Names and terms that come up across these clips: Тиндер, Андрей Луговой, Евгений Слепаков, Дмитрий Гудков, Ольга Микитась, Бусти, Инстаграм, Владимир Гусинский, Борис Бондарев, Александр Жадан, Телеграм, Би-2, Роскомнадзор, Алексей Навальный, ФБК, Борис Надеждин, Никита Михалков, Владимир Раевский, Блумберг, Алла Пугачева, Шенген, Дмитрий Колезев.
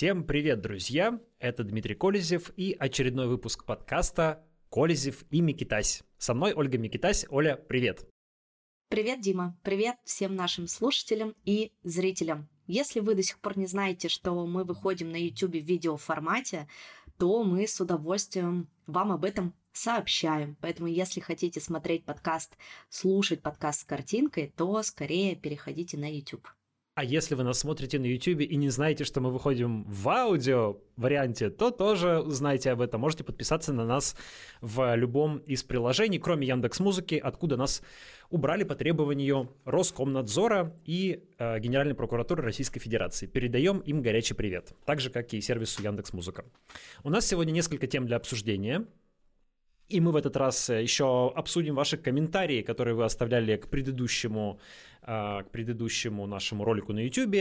Всем привет, друзья! Это Дмитрий Колезев и очередной выпуск подкаста «Колезев и Микитась». Со мной Ольга Микитась. Оля, привет! Привет, Дима! Привет всем нашим слушателям и зрителям! Если вы до сих пор не знаете, что мы выходим на YouTube в видеоформате, то мы с удовольствием вам об этом сообщаем. Поэтому, если хотите смотреть подкаст, слушать подкаст с картинкой, то скорее переходите на YouTube. А если вы нас смотрите на YouTube и не знаете, что мы выходим в аудио-варианте, то тоже узнайте об этом. Можете подписаться на нас в любом из приложений, кроме Яндекс.Музыки, откуда нас убрали по требованию Роскомнадзора и Генеральной прокуратуры Российской Федерации. Передаем им горячий привет, так же, как и сервису Яндекс.Музыка. У нас сегодня несколько тем для обсуждения. И мы в этот раз еще обсудим ваши комментарии, которые вы оставляли к предыдущему нашему ролику на YouTube.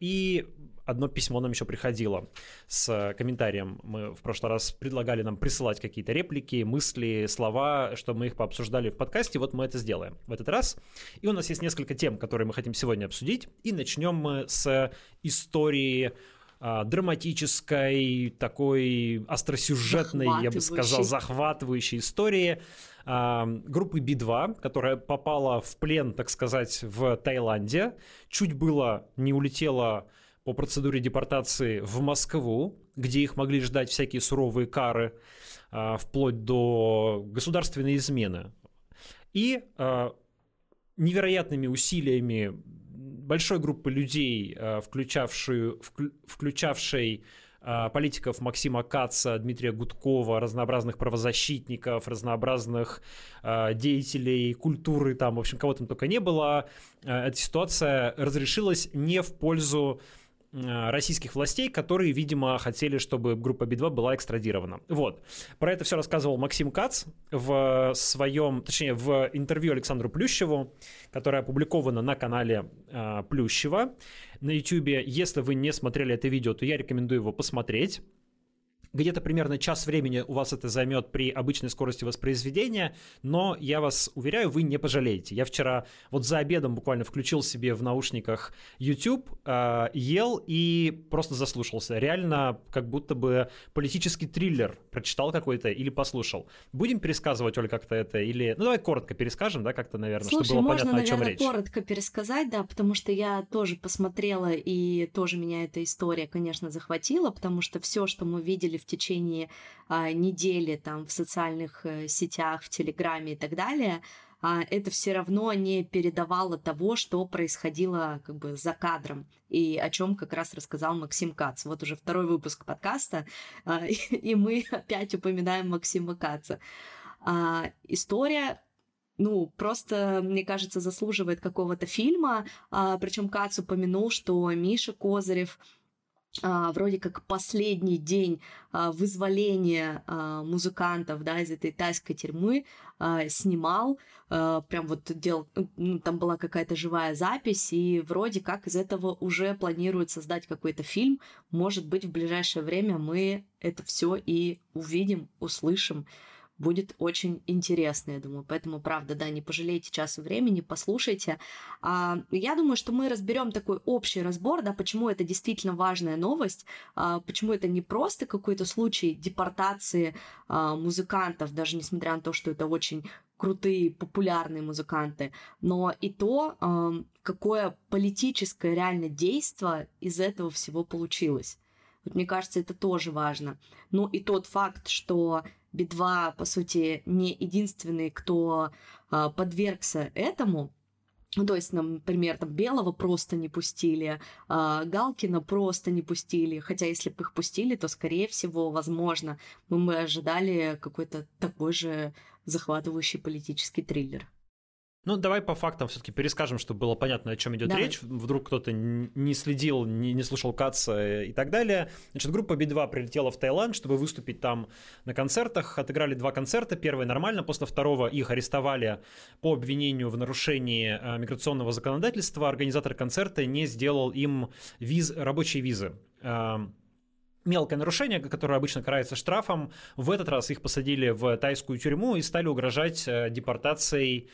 И одно письмо нам еще приходило с комментарием. Мы в прошлый раз предлагали нам присылать какие-то реплики, мысли, слова, чтобы мы их пообсуждали в подкасте. Вот мы это сделаем в этот раз. И у нас есть несколько тем, которые мы хотим сегодня обсудить. И начнем мы с истории... драматической, такой остросюжетной, я бы сказал, захватывающей истории группы Би-2, которая попала в плен, так сказать, в Таиланде. Чуть было не улетела по процедуре депортации в Москву, где их могли ждать всякие суровые кары, вплоть до государственной измены. И невероятными усилиями большой группы людей, включавшей политиков Максима Каца, Дмитрия Гудкова, разнообразных правозащитников, разнообразных деятелей культуры, там, в общем, кого там только не было, эта ситуация разрешилась не в пользу российских властей, которые, видимо, хотели, чтобы группа Би-2 была экстрадирована. Вот. Про это все рассказывал Максим Кац в интервью Александру Плющеву, которое опубликовано на канале Плющева на YouTube. Если вы не смотрели это видео, то я рекомендую его посмотреть. Где-то примерно час времени у вас это займет при обычной скорости воспроизведения, но я вас уверяю, вы не пожалеете. Я вчера вот за обедом буквально включил себе в наушниках YouTube, ел и просто заслушался. Реально, как будто бы политический триллер прочитал какой-то или послушал. Будем пересказывать, Оль, как-то это или... Ну, давай коротко перескажем, да, как-то, наверное, чтобы было понятно, о чем речь. Слушай, можно, коротко пересказать, да, потому что я тоже посмотрела, и тоже меня эта история, конечно, захватила, потому что все, что мы видели в течение недели там, в социальных сетях, в Телеграме и так далее, это все равно не передавало того, что происходило как бы за кадром, и о чем как раз рассказал Максим Кац. Вот уже второй выпуск подкаста, и мы опять упоминаем Максима Каца. История... Ну, просто, мне кажется, заслуживает какого-то фильма. Причем Кац упомянул, что Миша Козырев... вроде как последний день вызволения музыкантов, да, из этой тайской тюрьмы снимал, прям вот делал, там была какая-то живая запись, и вроде как из этого уже планируют создать какой-то фильм. Может быть, в ближайшее время мы это все и увидим, услышим. Будет очень интересно, я думаю. Поэтому, правда, да, не пожалейте часу времени, послушайте. Я думаю, что мы разберем такой общий разбор, да, почему это действительно важная новость, почему это не просто какой-то случай депортации музыкантов, даже несмотря на то, что это очень крутые, популярные музыканты, но и то, какое политическое реально действие из этого всего получилось. Вот, мне кажется, это тоже важно. Ну и тот факт, что Би-2, по сути, не единственный, кто подвергся этому. Ну, то есть, например, там Белого просто не пустили, Галкина просто не пустили. Хотя, если бы их пустили, то, скорее всего, возможно, мы бы ожидали какой-то такой же захватывающий политический триллер. Ну, давай по фактам все-таки перескажем, чтобы было понятно, о чем идет речь. Вдруг кто-то не следил, не слушал Каца и так далее. Значит, группа Би-2 прилетела в Таиланд, чтобы выступить там на концертах. Отыграли 2 концерта. Первый нормально, после второго их арестовали по обвинению в нарушении миграционного законодательства. Организатор концерта не сделал им рабочие визы. Мелкое нарушение, которое обычно карается штрафом, в этот раз их посадили в тайскую тюрьму и стали угрожать депортацией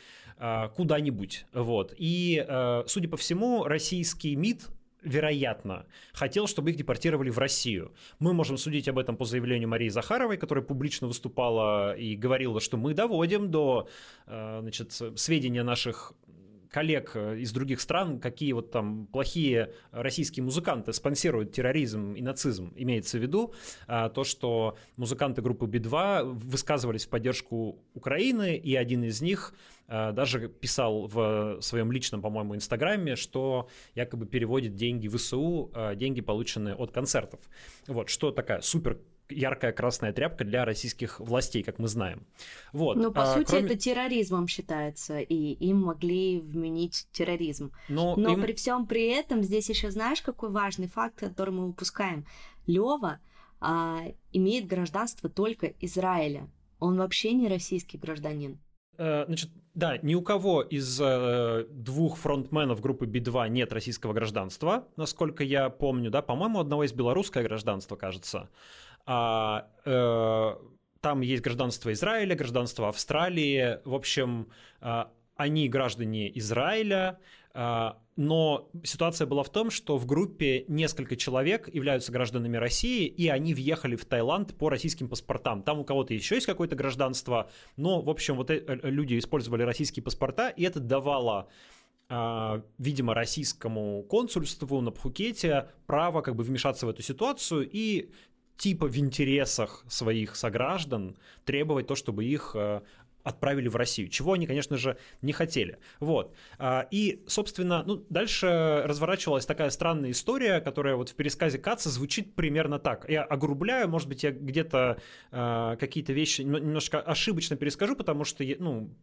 куда-нибудь. Вот. И, судя по всему, российский МИД вероятно, хотел, чтобы их депортировали в Россию. Мы можем судить об этом по заявлению Марии Захаровой, которая публично выступала и говорила, что мы доводим до сведения наших коллег из других стран, какие вот там плохие российские музыканты спонсируют терроризм и нацизм. Имеется в виду то, что музыканты группы Би-2 высказывались в поддержку Украины, и один из них даже писал в своем личном, по-моему, инстаграме, что якобы переводит деньги в ВСУ, деньги, полученные от концертов. Вот, что такая супер яркая красная тряпка для российских властей, как мы знаем. Вот. Но, по сути, это терроризмом считается, и им могли вменить терроризм. Но им... при всем при этом здесь еще знаешь, какой важный факт, который мы упускаем? Лёва имеет гражданство только Израиля. Он вообще не российский гражданин. Да, ни у кого из двух фронтменов группы Би-2 нет российского гражданства, насколько я помню, да, по-моему, одного есть белорусское гражданство, кажется. Там есть гражданство Израиля, гражданство Австралии. В общем, они граждане Израиля. Но ситуация была в том, что в группе несколько человек являются гражданами России, и они въехали в Таиланд по российским паспортам. Там у кого-то еще есть какое-то гражданство, но, в общем, вот люди использовали российские паспорта, и это давало, видимо, российскому консульству на Пхукете право как бы вмешаться в эту ситуацию и типа в интересах своих сограждан требовать то, чтобы их отправили в Россию, чего они, конечно же, не хотели. Вот. И, собственно, дальше разворачивалась такая странная история, которая вот в пересказе Каца звучит примерно так. Я огрубляю, может быть, я где-то какие-то вещи немножко ошибочно перескажу, потому что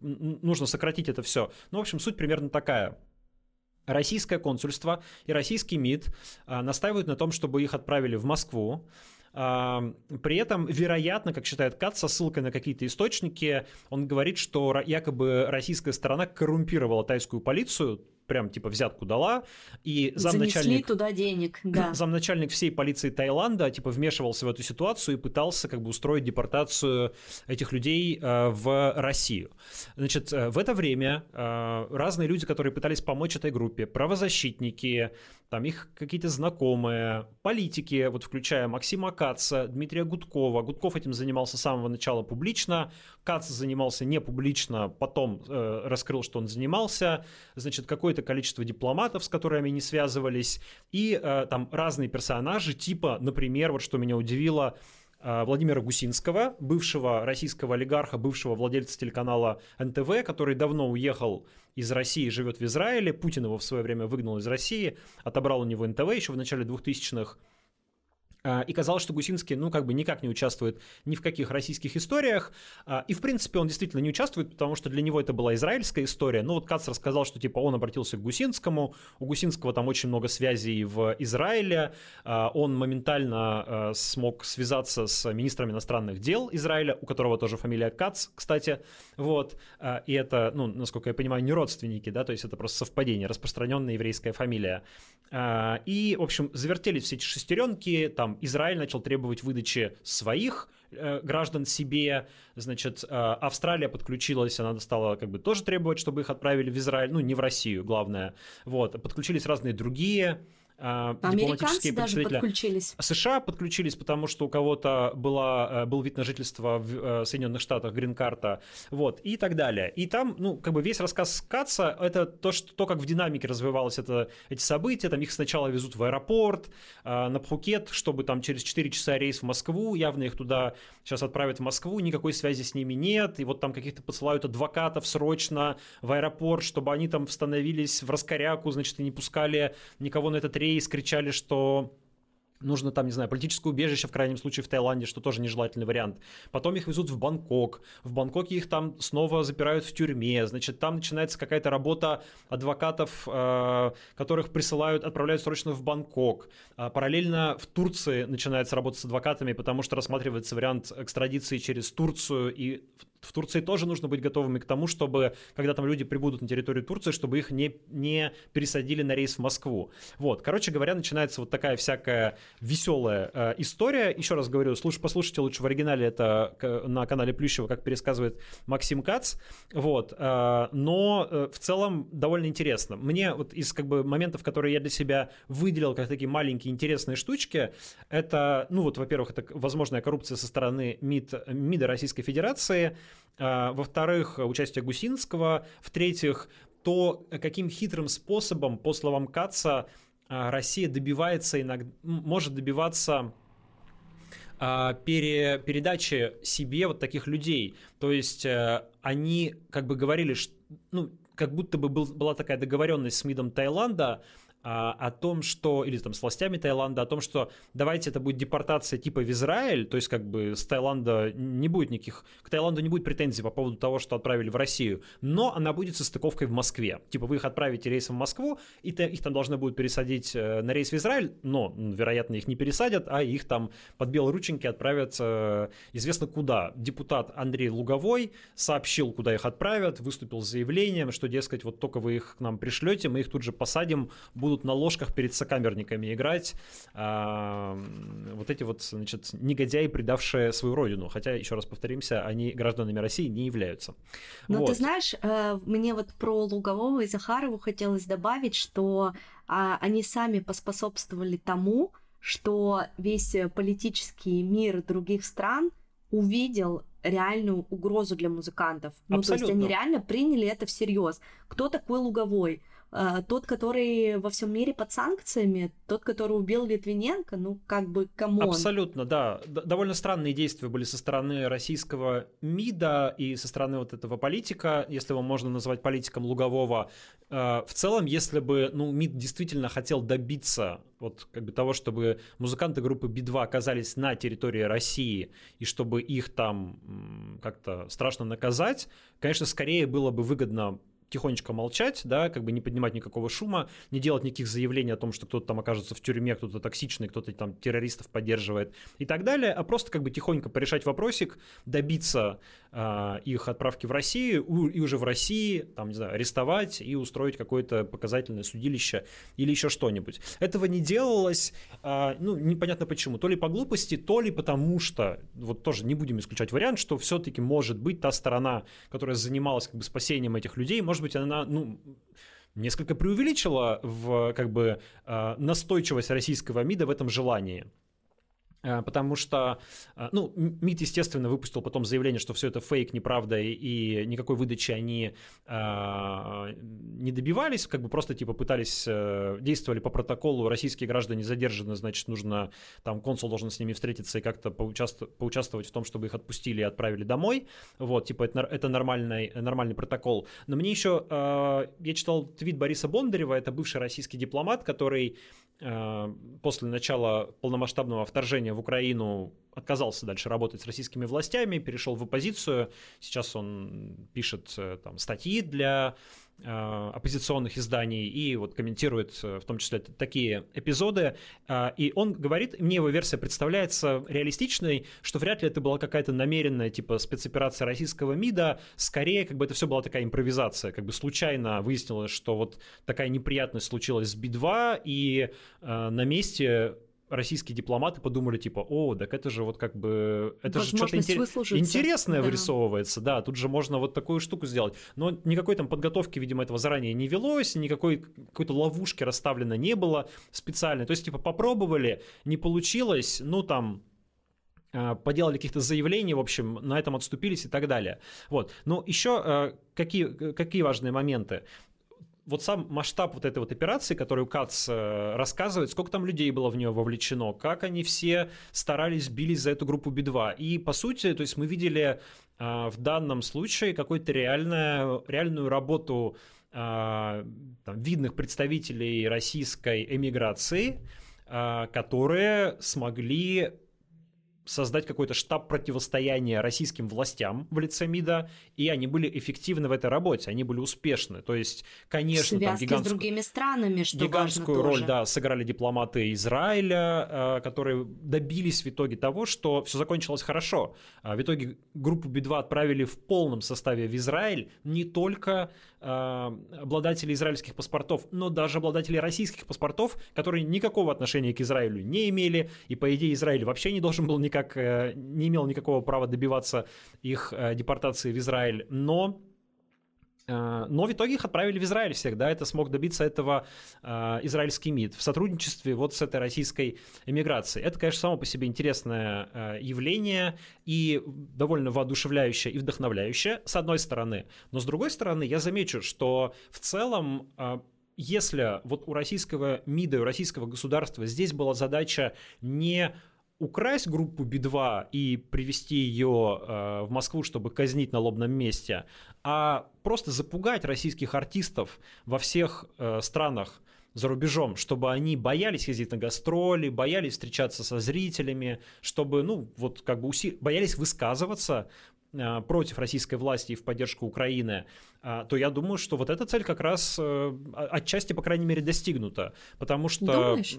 нужно сократить это все. В общем, суть примерно такая. Российское консульство и российский МИД настаивают на том, чтобы их отправили в Москву. При этом, вероятно, как считает Кац, со ссылкой на какие-то источники, он говорит, что якобы российская сторона коррумпировала тайскую полицию, прям типа взятку дала, и замначальник, туда денег, да. Замначальник всей полиции Таиланда типа вмешивался в эту ситуацию и пытался как бы устроить депортацию этих людей в Россию. Значит, в это время разные люди, которые пытались помочь этой группе, правозащитники, там их какие-то знакомые, политики, вот включая Максима Каца, Дмитрия Гудкова. Гудков этим занимался с самого начала публично, Кац занимался не публично, потом раскрыл, что он занимался. Значит, какое-то количество дипломатов, с которыми они связывались, и там разные персонажи, типа, например, вот что меня удивило, Владимира Гусинского, бывшего российского олигарха, бывшего владельца телеканала НТВ, который давно уехал из России, живет в Израиле. Путин его в свое время выгнал из России, отобрал у него НТВ еще в начале 2000-х. И казалось, что Гусинский, никак не участвует ни в каких российских историях. И, в принципе, он действительно не участвует, потому что для него это была израильская история. Но вот Кац рассказал, что, он обратился к Гусинскому. У Гусинского там очень много связей в Израиле. Он моментально смог связаться с министром иностранных дел Израиля, у которого тоже фамилия Кац, кстати. Вот. И это, насколько я понимаю, не родственники, да, то есть это просто совпадение, распространенная еврейская фамилия. И, в общем, завертелись все эти шестеренки, там Израиль начал требовать выдачи своих граждан себе, значит, Австралия подключилась, она стала как бы тоже требовать, чтобы их отправили в Израиль, не в Россию, главное, вот, подключились разные другие дипломатические представители. США подключились, потому что у кого-то был вид на жительство в Соединенных Штатах, грин-карта, вот, и так далее. И там, весь рассказ Каца, это то, как в динамике развивались эти события, там их сначала везут в аэропорт, на Пхукет, чтобы там через 4 часа рейс в Москву, явно их туда сейчас отправят в Москву, никакой связи с ними нет, и вот там каких-то посылают адвокатов срочно в аэропорт, чтобы они там становились в раскоряку, значит, и не пускали никого на этот рейс, и кричали, что нужно там, не знаю, политическое убежище, в крайнем случае, в Таиланде, что тоже нежелательный вариант. Потом их везут в Бангкок. В Бангкоке их там снова запирают в тюрьме. Значит, там начинается какая-то работа адвокатов, которых отправляют срочно в Бангкок. Параллельно в Турции начинается работа с адвокатами, потому что рассматривается вариант экстрадиции через Турцию и в Турции тоже нужно быть готовыми к тому, чтобы, когда там люди прибудут на территорию Турции, чтобы их не пересадили на рейс в Москву. Вот, короче говоря, начинается вот такая всякая веселая история. Еще раз говорю, послушайте лучше в оригинале, это на канале Плющева, как пересказывает Максим Кац. Вот, но в целом довольно интересно. Мне вот из как бы моментов, которые я для себя выделил как такие маленькие интересные штучки, это, ну вот, во-первых, это возможная коррупция со стороны МИДа Российской Федерации, во-вторых, участие Гусинского, в-третьих, то, каким хитрым способом, по словам Каца, Россия добивается иногда, может добиваться передачи себе вот таких людей. То есть они как бы говорили, что, ну, как будто бы была такая договоренность с МИДом Таиланда о том, что, или там с властями Таиланда, о том, что давайте это будет депортация типа в Израиль, то есть как бы с Таиланда не будет никаких, к Таиланду не будет претензий по поводу того, что отправили в Россию, но она будет со стыковкой в Москве. Типа вы их отправите рейсом в Москву, и их там должны будут пересадить на рейс в Израиль, но, вероятно, их не пересадят, а их там под белые рученьки отправят известно куда. Депутат Андрей Луговой сообщил, куда их отправят, выступил с заявлением, что, дескать, вот только вы их к нам пришлете, мы их тут же посадим, будут на ложках перед сокамерниками играть вот эти вот, значит, негодяи, предавшие свою родину. Хотя, еще раз повторимся, они гражданами России не являются. Но вот. Ты знаешь, мне вот про Лугового и Захарову хотелось добавить, что они сами поспособствовали тому, что весь политический мир других стран увидел реальную угрозу для музыкантов. Ну, то есть они реально приняли это всерьез. Кто такой Луговой? Тот, который во всем мире под санкциями, тот, который убил Литвиненко, ну как бы камон. Абсолютно, да. Довольно странные действия были со стороны российского МИДа и со стороны вот этого политика, если его можно назвать политиком, Лугового. В целом, если бы МИД действительно хотел добиться вот как бы того, чтобы музыканты группы Би-2 оказались на территории России и чтобы их там как-то страшно наказать, конечно, скорее было бы выгодно тихонечко молчать, да, как бы не поднимать никакого шума, не делать никаких заявлений о том, что кто-то там окажется в тюрьме, кто-то токсичный, кто-то там террористов поддерживает и так далее, а просто как бы тихонько порешать вопросик, добиться их отправки в Россию и уже в России, там, не знаю, арестовать и устроить какое-то показательное судилище или еще что-нибудь. Этого не делалось, непонятно почему, то ли по глупости, то ли потому что, вот тоже не будем исключать вариант, что все-таки может быть та сторона, которая занималась как бы спасением этих людей, может быть, она, несколько преувеличила в, как бы, настойчивость российского МИДа в этом желании. Потому что, МИД, естественно, выпустил потом заявление, что все это фейк, неправда, и никакой выдачи они не добивались, как бы просто типа пытались, действовали по протоколу, российские граждане задержаны, значит, нужно, там, консул должен с ними встретиться и как-то поучаствовать в том, чтобы их отпустили и отправили домой, вот, типа это нормальный протокол. Но мне еще, я читал твит Бориса Бондарева, это бывший российский дипломат, который после начала полномасштабного вторжения в Украину отказался дальше работать с российскими властями, перешел в оппозицию. Сейчас он пишет там статьи для оппозиционных изданий и вот комментирует в том числе такие эпизоды. И он говорит, мне его версия представляется реалистичной, что вряд ли это была какая-то намеренная типа спецоперация российского МИДа, скорее как бы это все была такая импровизация, как бы случайно выяснилось, что вот такая неприятность случилась с Би-2, и на месте российские дипломаты подумали, типа, так это же вот как бы... Это же что-то интересное вырисовывается, да, тут же можно вот такую штуку сделать. Но никакой там подготовки, видимо, этого заранее не велось, никакой какой-то ловушки расставлено не было специально. То есть, типа, попробовали, не получилось, поделали каких-то заявлений, в общем, на этом отступились и так далее. Вот. Но еще какие важные моменты? Вот сам масштаб вот этой вот операции, которую Кац рассказывает, сколько там людей было в нее вовлечено, как они все старались, бились за эту группу Би-2. И, по сути, то есть мы видели в данном случае какую-то реальную работу видных представителей российской эмиграции, которые смогли создать какой-то штаб противостояния российским властям в лице МИДа, и они были эффективны в этой работе, они были успешны. То есть, конечно, там гигантскую, с другими странами, что гигантскую роль сыграли дипломаты Израиля, которые добились в итоге того, что все закончилось хорошо. В итоге группу Би-2 отправили в полном составе в Израиль не только обладатели израильских паспортов, но даже обладатели российских паспортов, которые никакого отношения к Израилю не имели, и, по идее, Израиль вообще не должен был не имел никакого права добиваться их депортации в Израиль, но в итоге их отправили в Израиль всех, да, это смог добиться этого израильский МИД в сотрудничестве вот с этой российской эмиграцией. Это, конечно, само по себе интересное явление и довольно воодушевляющее и вдохновляющее, с одной стороны. Но с другой стороны, я замечу, что в целом, если вот у российского МИДа, у российского государства здесь была задача не украсть группу Би-2 и привести ее в Москву, чтобы казнить на лобном месте, а просто запугать российских артистов во всех странах за рубежом, чтобы они боялись ездить на гастроли, боялись встречаться со зрителями, чтобы, боялись высказываться против российской власти и в поддержку Украины, то я думаю, что вот эта цель как раз отчасти, по крайней мере, достигнута, потому что... Думаешь?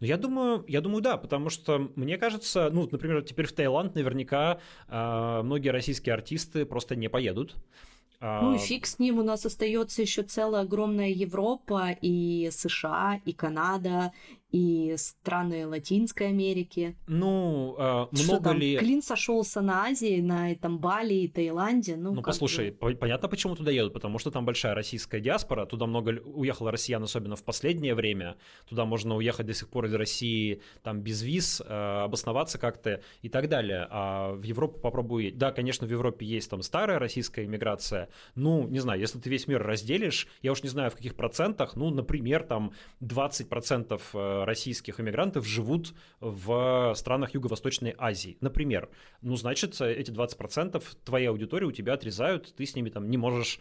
Ну, я думаю, да, потому что, мне кажется, например, теперь в Таиланд наверняка многие российские артисты просто не поедут. Ну и фиг с ним, у нас остается еще целая огромная Европа, и США, и Канада, и страны Латинской Америки. Клин сошелся на Азии, на этом Бали и Таиланде. Понятно, почему туда едут, потому что там большая российская диаспора, туда много уехало россиян, особенно в последнее время, туда можно уехать до сих пор из России там без виз, обосноваться как-то и так далее. А в Европу попробуй, да, конечно, в Европе есть там старая российская эмиграция, не знаю, если ты весь мир разделишь, я уж не знаю в каких процентах, например, там 20% российских эмигрантов живут в странах Юго-Восточной Азии, например. Значит, эти 20% твоей аудитории у тебя отрезают, ты с ними там не можешь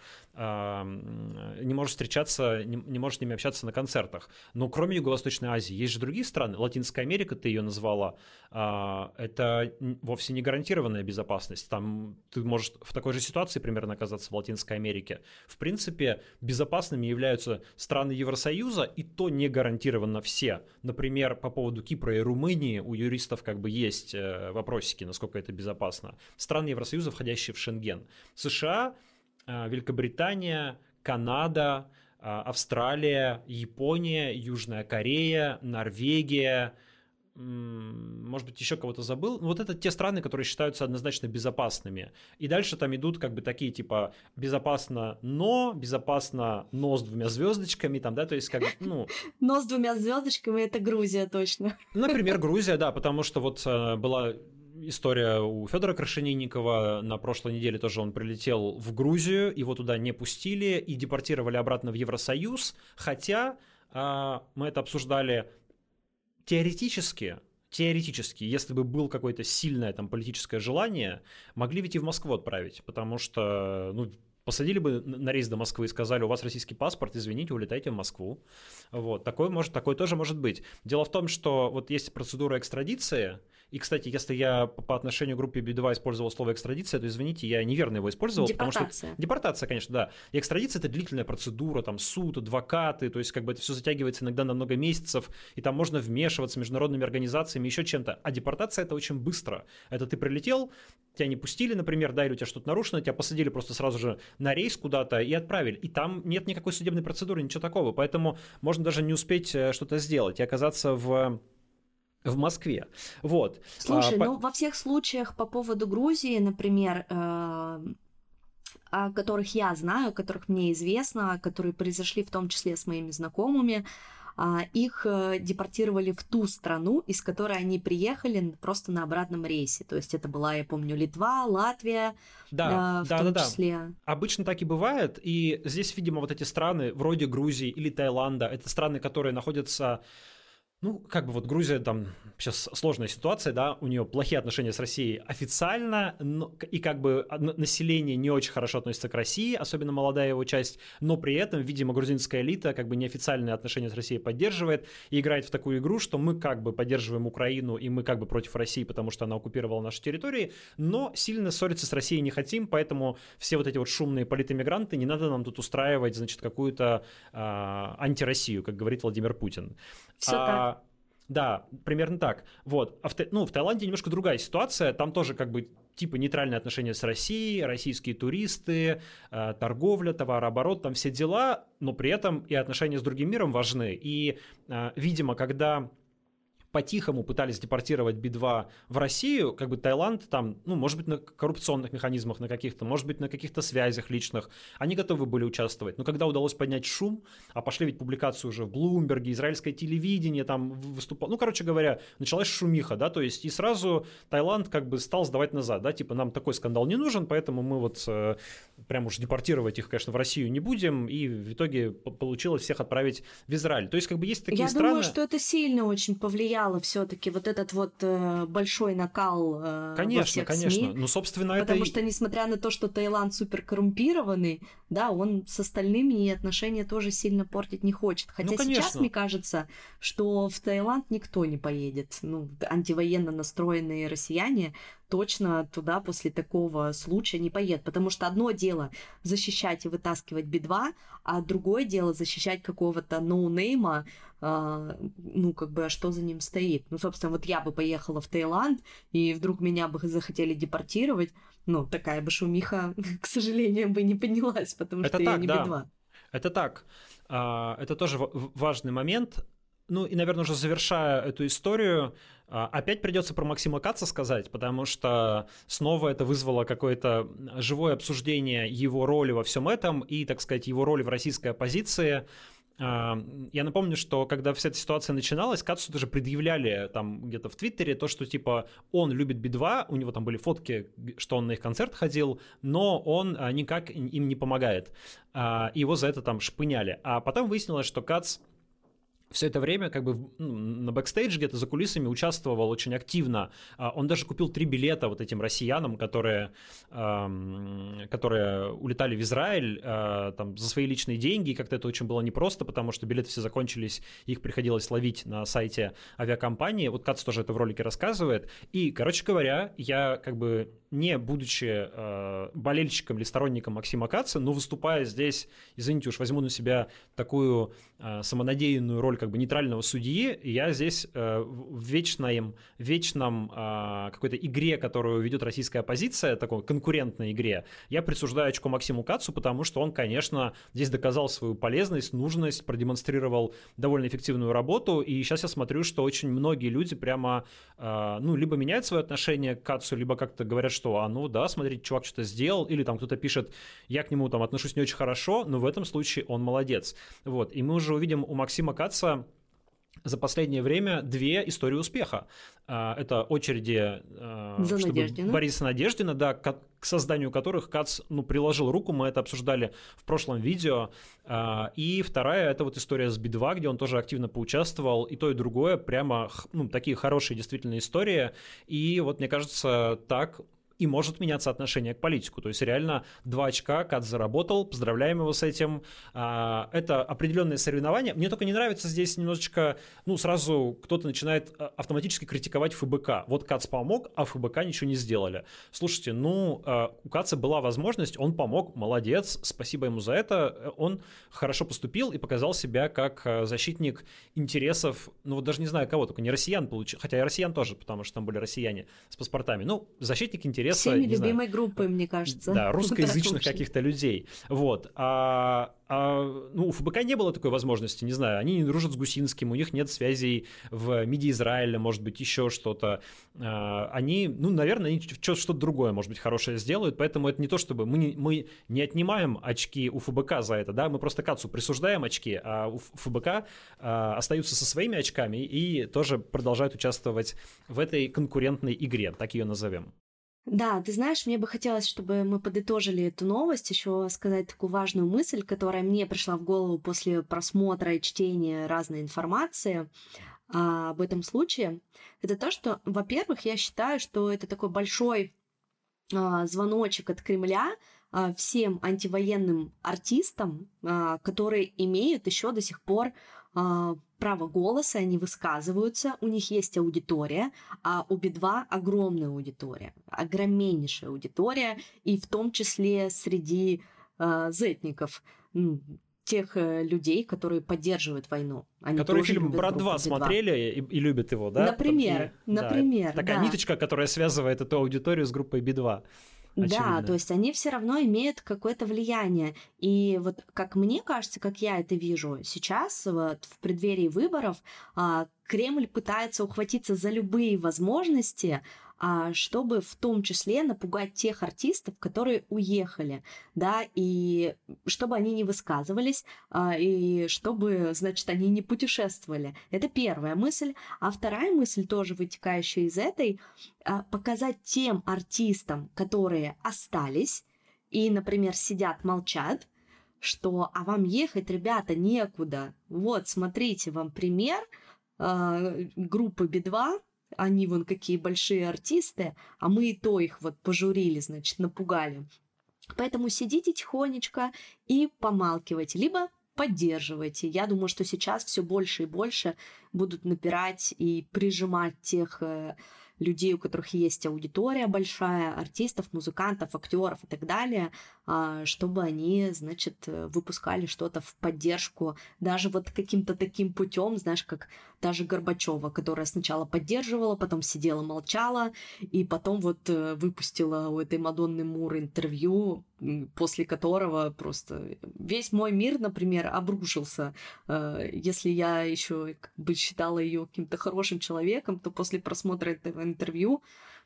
встречаться, не можешь с ними общаться на концертах. Но кроме Юго-Восточной Азии есть же другие страны. Латинская Америка, ты ее назвала, это вовсе не гарантированная безопасность. Там ты можешь в такой же ситуации примерно оказаться в Латинской Америке. В принципе, безопасными являются страны Евросоюза, и то не гарантированно все. Например, по поводу Кипра и Румынии у юристов есть вопросики, насколько это безопасно. Страны Евросоюза, входящие в Шенген. США, Великобритания, Канада, Австралия, Япония, Южная Корея, Норвегия. Может быть, еще кого-то забыл. Вот это те страны, которые считаются однозначно безопасными. И дальше там идут такие типа безопасно, но с двумя звездочками, то есть Но с двумя звездочками — это Грузия точно. Например, Грузия, да, потому что вот была история у Федора Крашенинникова. На прошлой неделе тоже он прилетел в Грузию, его туда не пустили и депортировали обратно в Евросоюз, хотя мы это обсуждали. Теоретически, если бы было какое-то сильное политическое желание, могли ведь и в Москву отправить, потому что, посадили бы на рейс до Москвы и сказали: у вас российский паспорт, извините, улетайте в Москву. Вот, такое тоже может быть. Дело в том, что вот есть процедура экстрадиции, и, кстати, если я по отношению к группе Би-2 использовал слово «экстрадиция», то, извините, я неверно его использовал. Депортация. Потому что... Депортация, конечно, да. И экстрадиция – это длительная процедура, там суд, адвокаты, то есть это все затягивается иногда на много месяцев, и там можно вмешиваться международными организациями, еще чем-то. А депортация – это очень быстро. Это ты прилетел, тебя не пустили, например, да, или у тебя что-то нарушено, тебя посадили просто сразу же на рейс куда-то и отправили. И там нет никакой судебной процедуры, ничего такого. Поэтому можно даже не успеть что-то сделать и оказаться в Москве. Вот. Слушай, во всех случаях по поводу Грузии, например, о которых я знаю, о которых мне известно, которые произошли в том числе с моими знакомыми, их депортировали в ту страну, из которой они приехали просто на обратном рейсе. То есть это была, я помню, Литва, Латвия, в том числе. Обычно так и бывает. И здесь, видимо, вот эти страны вроде Грузии или Таиланда, это страны, которые находятся Ну, как бы вот Грузия, там сейчас сложная ситуация, да, у нее плохие отношения с Россией официально, но, и как бы население не очень хорошо относится к России, особенно молодая его часть, но при этом, видимо, грузинская элита как бы неофициальные отношения с Россией поддерживает и играет в такую игру, что мы как бы поддерживаем Украину и мы как бы против России, потому что она оккупировала наши территории, но сильно ссориться с Россией не хотим, поэтому все вот эти вот шумные политэмигранты, не надо нам тут устраивать, значит, какую-то антироссию, как говорит Владимир Путин. Все так. Да, примерно так. Вот. Ну, в Таиланде немножко другая ситуация. Там тоже как бы типа нейтральные отношения с Россией, российские туристы, торговля, товарооборот, там все дела, но при этом и отношения с другим миром важны. И, видимо, когда по-тихому пытались депортировать Би-2 в Россию, как бы Таиланд там, ну, может быть, на коррупционных механизмах на каких-то, может быть, на каких-то связях личных, они готовы были участвовать. Но когда удалось поднять шум, а пошли ведь публикацию уже в Блумберге, израильское телевидение там выступало, ну, короче говоря, началась шумиха, да, то есть и сразу Таиланд как бы стал сдавать назад, да, типа нам такой скандал не нужен, поэтому мы вот прям уж депортировать их, конечно, в Россию не будем, и в итоге получилось всех отправить в Израиль. То есть как бы есть такие страны... Я думаю, что это сильно очень повлияло все-таки вот этот вот большой накал во всех СМИ. Ну, собственно, потому что, несмотря на то, что Таиланд суперкоррумпированный, да, он с остальными отношения тоже сильно портить не хочет. Хотя ну, сейчас, мне кажется, что в Таиланд никто не поедет. Ну, антивоенно настроенные россияне точно туда после такого случая не поедут. Потому что одно дело защищать и вытаскивать Би-2, а другое дело защищать какого-то ноунейма, ну, как бы, а что за ним стоит? Ну, собственно, вот я бы поехала в Таиланд, и вдруг меня бы захотели депортировать, ну, такая бы шумиха, к сожалению, бы не поднялась, потому что я не Би-2. Это так. Это тоже важный момент. Ну, и, наверное, уже завершая эту историю, опять придется про Максима Каца сказать, потому что снова это вызвало какое-то живое обсуждение его роли во всем этом и, так сказать, его роли в российской оппозиции. Я напомню, что когда вся эта ситуация начиналась, Кацу даже предъявляли там где-то в Твиттере то, что типа он любит Би-2, у него там были фотки, что он на их концерт ходил, но он никак им не помогает. Его за это там шпыняли. А потом выяснилось, что Кац все это время как бы на бэкстейдж где-то за кулисами участвовал очень активно. Он даже купил 3 билета вот этим россиянам, которые улетали в Израиль там, за свои личные деньги. И как-то это очень было непросто, потому что билеты все закончились, их приходилось ловить на сайте авиакомпании. Вот Кац тоже это в ролике рассказывает. И, короче говоря, я как бы не будучи болельщиком или сторонником Максима Каца, но выступая здесь, извините уж, возьму на себя такую самонадеянную роль как бы нейтрального судьи, я здесь в вечном какой-то игре, которую ведет российская оппозиция, такой конкурентной игре, я присуждаю очко Максиму Кацу, потому что он, конечно, здесь доказал свою полезность, нужность, продемонстрировал довольно эффективную работу, и сейчас я смотрю, что очень многие люди прямо, ну, либо меняют свое отношение к Кацу, либо как-то говорят, что, а ну да, смотрите, чувак что-то сделал, или там кто-то пишет, я к нему там отношусь не очень хорошо, но в этом случае он молодец. Вот, и мы уже увидим у Максима Каца за последнее время 2 истории успеха. Это очереди Бориса Надеждина, да, к созданию которых Кац, ну, приложил руку, мы это обсуждали в прошлом видео. И вторая — это вот история с Би-2, где он тоже активно поучаствовал, и то, и другое, прямо, ну, такие хорошие действительно истории. И вот, мне кажется, так и может меняться отношение к политику. То есть реально 2 очка Кац заработал, поздравляем его с этим. Это определенные соревнования. Мне только не нравится здесь немножечко, ну, сразу кто-то начинает автоматически критиковать ФБК. Вот Кац помог, а ФБК ничего не сделали. Слушайте, ну, у Каца была возможность, он помог, молодец, спасибо ему за это. Он хорошо поступил и показал себя как защитник интересов, ну, вот даже не знаю кого, только не россиян получил, хотя и россиян тоже, потому что там были россияне с паспортами. Ну, защитник интересов. Всеми любимой группой, мне кажется. Да, русскоязычных каких-то людей. Вот. Ну, у ФБК не было такой возможности, не знаю, они не дружат с Гусинским, у них нет связей в МИДе Израиля, может быть, еще что-то. Они, ну, наверное, они что-то другое, может быть, хорошее сделают, поэтому это не то, чтобы мы не отнимаем очки у ФБК за это, да, мы просто Кацу присуждаем очки, а у ФБК остаются со своими очками и тоже продолжают участвовать в этой конкурентной игре, так ее назовем. Да, ты знаешь, мне бы хотелось, чтобы мы подытожили эту новость, еще сказать такую важную мысль, которая мне пришла в голову после просмотра и чтения разной информации. об этом случае, это то, что, во-первых, я считаю, что это такой большой звоночек от Кремля всем антивоенным артистам, которые имеют еще до сих пор право голоса, они высказываются, у них есть аудитория, а у Би-2 огромная аудитория, огромнейшая аудитория, и в том числе среди зетников, тех людей, которые поддерживают войну. Они которые фильм «Брат 2» смотрели и любят его, да? Например. Да, такая ниточка, которая связывает эту аудиторию с группой Би-2. Очевидно. Да, то есть они все равно имеют какое-то влияние. И вот как мне кажется, как я это вижу сейчас, вот, в преддверии выборов, Кремль пытается ухватиться за любые возможности, чтобы в том числе напугать тех артистов, которые уехали, да, и чтобы они не высказывались, и чтобы, значит, они не путешествовали. Это первая мысль. А вторая мысль, тоже вытекающая из этой, показать тем артистам, которые остались и, например, сидят, молчат, что «а вам ехать, ребята, некуда». Вот, смотрите, вам пример группы Би-2, они вон какие большие артисты, а мы и то их вот пожурили, значит, напугали. Поэтому сидите тихонечко и помалкивайте, либо поддерживайте. Я думаю, что сейчас все больше и больше будут напирать и прижимать тех людей, у которых есть аудитория большая, артистов, музыкантов, актеров и так далее, чтобы они, значит, выпускали что-то в поддержку, даже вот каким-то таким путем, знаешь, как та же Горбачева, которая сначала поддерживала, потом сидела, молчала, и потом вот выпустила у этой Мадонны Мур интервью, после которого просто весь мой мир, например, обрушился. Если я еще как бы считала ее каким-то хорошим человеком, то после просмотра этого интервью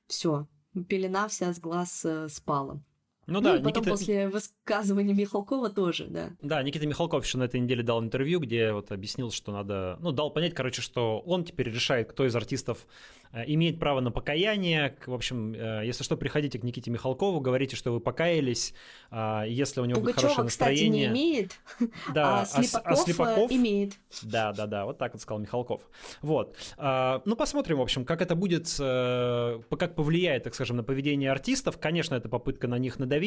все, пелена вся с глаз спала. Ну да, и потом после высказывания Михалкова тоже, да. Да, Никита Михалков еще на этой неделе дал интервью, где вот объяснил, что надо... Ну, дал понять, короче, что он теперь решает, кто из артистов имеет право на покаяние. В общем, если что, приходите к Никите Михалкову, говорите, что вы покаялись, если у него будет хорошее настроение. Пугачева, кстати, не имеет, да, а Слепаков имеет. Да, вот так вот сказал Михалков. Вот. Ну, посмотрим, в общем, как это будет, как повлияет, так скажем, на поведение артистов. Конечно, это попытка на них надавить,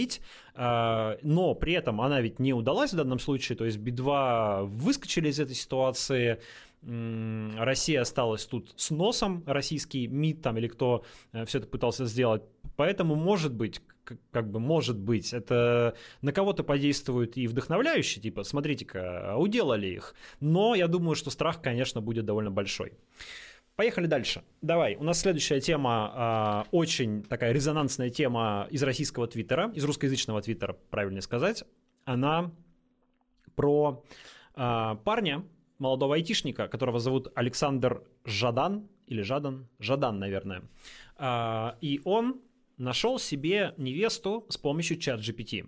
но при этом она ведь не удалась в данном случае, то есть Би-2 выскочили из этой ситуации, Россия осталась тут с носом, российский МИД там или кто все это пытался сделать, поэтому может быть, это на кого-то подействует и вдохновляюще, типа, смотрите-ка, уделали их, но я думаю, что страх, конечно, будет довольно большой. Поехали дальше. Давай, у нас следующая тема, очень такая резонансная тема из российского твиттера, из русскоязычного твиттера, правильнее сказать. Она про парня, молодого айтишника, которого зовут Александр Жадан, или Жадан, наверное. И он нашел себе невесту с помощью ChatGPT.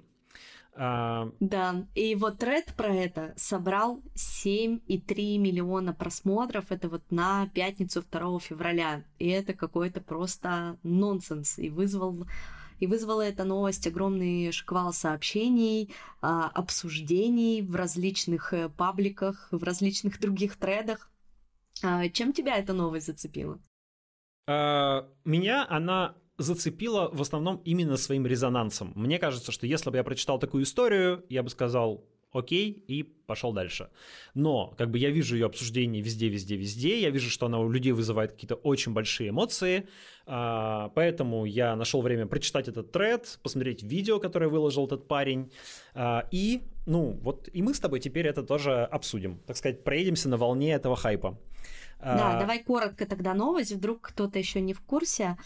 Да, и его тред про это собрал 7,3 миллиона просмотров, это вот на пятницу 2 февраля, и это какой-то просто нонсенс, и вызвала эта новость огромный шквал сообщений, обсуждений в различных пабликах, в различных других тредах. Чем тебя эта новость зацепила? Меня она зацепила в основном именно своим резонансом. Мне кажется, что если бы я прочитал такую историю, я бы сказал «окей» и пошел дальше. Но как бы я вижу ее обсуждение везде, я вижу, что она у людей вызывает какие-то очень большие эмоции, поэтому я нашел время прочитать этот тред, посмотреть видео, которое выложил этот парень, и, ну, вот и мы с тобой теперь это тоже обсудим, так сказать, проедемся на волне этого хайпа. Да, давай коротко тогда новость, вдруг кто-то еще не в курсе.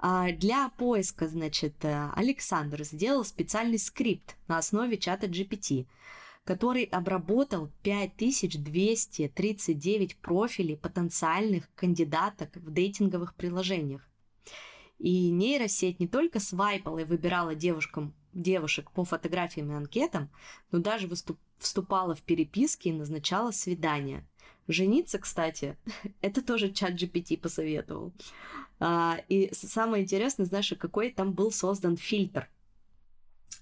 Для поиска, значит, Александр сделал специальный скрипт на основе чата GPT, который обработал 5239 профилей потенциальных кандидаток в дейтинговых приложениях. И нейросеть не только свайпала и выбирала девушек по фотографиям и анкетам, но даже вступала в переписки и назначала свидания. Жениться, кстати, это тоже ChatGPT посоветовал. И самое интересное, знаешь, какой там был создан фильтр.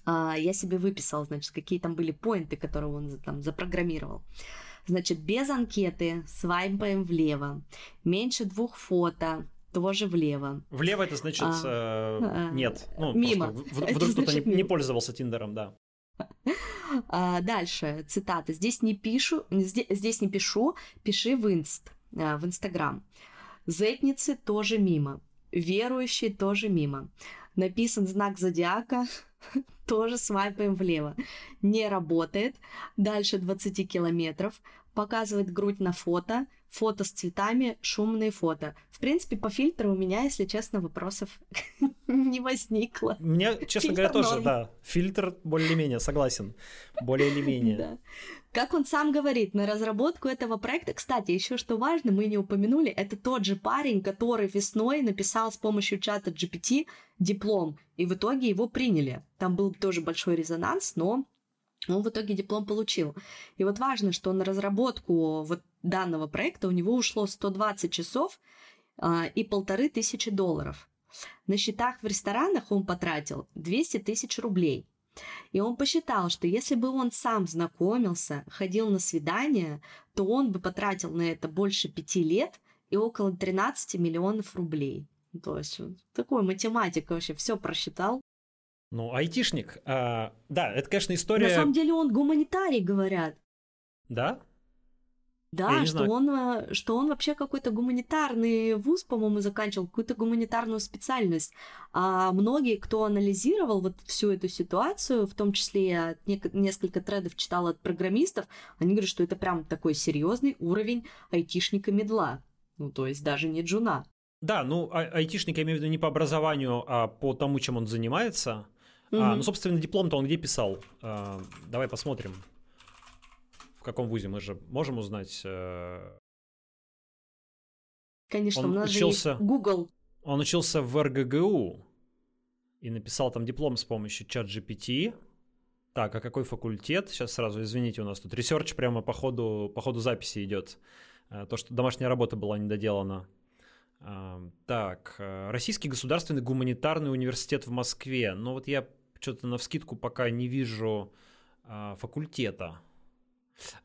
Я себе выписала, значит, какие там были поинты, которые он там запрограммировал. Значит, без анкеты свайпаем влево. Меньше 2 фото. Тоже влево. Влево это значит нет. Ну, мимо. Вдруг кто-то не пользовался Тиндером, да. Дальше, цитаты. Здесь не пишу, пиши в Инстаграм. Зетницы тоже мимо. Верующие тоже мимо. Написан знак зодиака, тоже свайпаем влево. Не работает. Дальше 20 километров. Показывает грудь на фото. Фото с цветами, шумные фото. В принципе, по фильтру у меня, если честно, вопросов не возникло. Мне, честно говоря, тоже, да. Фильтр более-менее, согласен. Более или менее. Как он сам говорит, на разработку этого проекта... Кстати, еще что важно, мы не упомянули, это тот же парень, который весной написал с помощью чата GPT диплом, и в итоге его приняли. Там был тоже большой резонанс, но... Он в итоге диплом получил. И вот важно, что на разработку вот данного проекта у него ушло 120 часов и $1500. На счетах в ресторанах он потратил 200 тысяч рублей. И он посчитал, что если бы он сам знакомился, ходил на свидания, то он бы потратил на это больше 5 лет и около 13 миллионов рублей. То есть такой математик вообще все просчитал. Ну, айтишник. Да, это, конечно, история... На самом деле он гуманитарий, говорят. Да? Да, что он вообще какой-то гуманитарный вуз, по-моему, заканчивал, какую-то гуманитарную специальность. А многие, кто анализировал вот всю эту ситуацию, в том числе я несколько тредов читала от программистов, они говорят, что это прям такой серьезный уровень айтишника-медла. Ну, то есть даже не джуна. Да, ну, айтишник, я имею в виду не по образованию, а по тому, чем он занимается. Ну, собственно, диплом-то он где писал? Давай посмотрим, в каком вузе. Мы же можем узнать. Конечно, он у нас учился... же есть Google. Он учился в РГГУ и написал там диплом с помощью ChatGPT. Так, а какой факультет? Сейчас сразу, извините, у нас тут ресерч прямо по ходу записи идет. То, что домашняя работа была недоделана. Так, Российский государственный гуманитарный университет в Москве. Но вот я что-то навскидку пока не вижу факультета.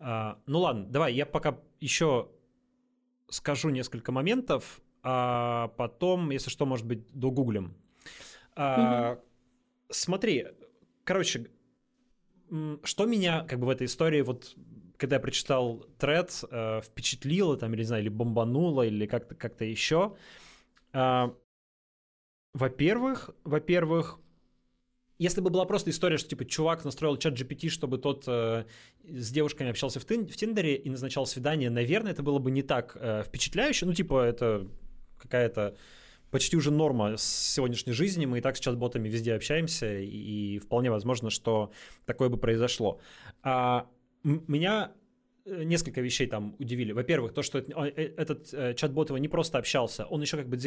Ну ладно, давай я пока еще скажу несколько моментов, а потом, если что, может быть, догуглим. Смотри, короче, что меня как бы в этой истории вот... Когда я прочитал тред, впечатлило, там, или не знаю, или бомбануло, или как-то еще. Во-первых, если бы была просто история, что типа чувак настроил ChatGPT, чтобы тот с девушками общался в Тиндере и назначал свидание, наверное, это было бы не так впечатляюще. Ну, типа, это какая-то почти уже норма с сегодняшней жизни. Мы и так с чат-ботами везде общаемся, и вполне возможно, что такое бы произошло. Меня несколько вещей там удивили. Во-первых, то, что этот чат-бот его не просто общался, он еще как бы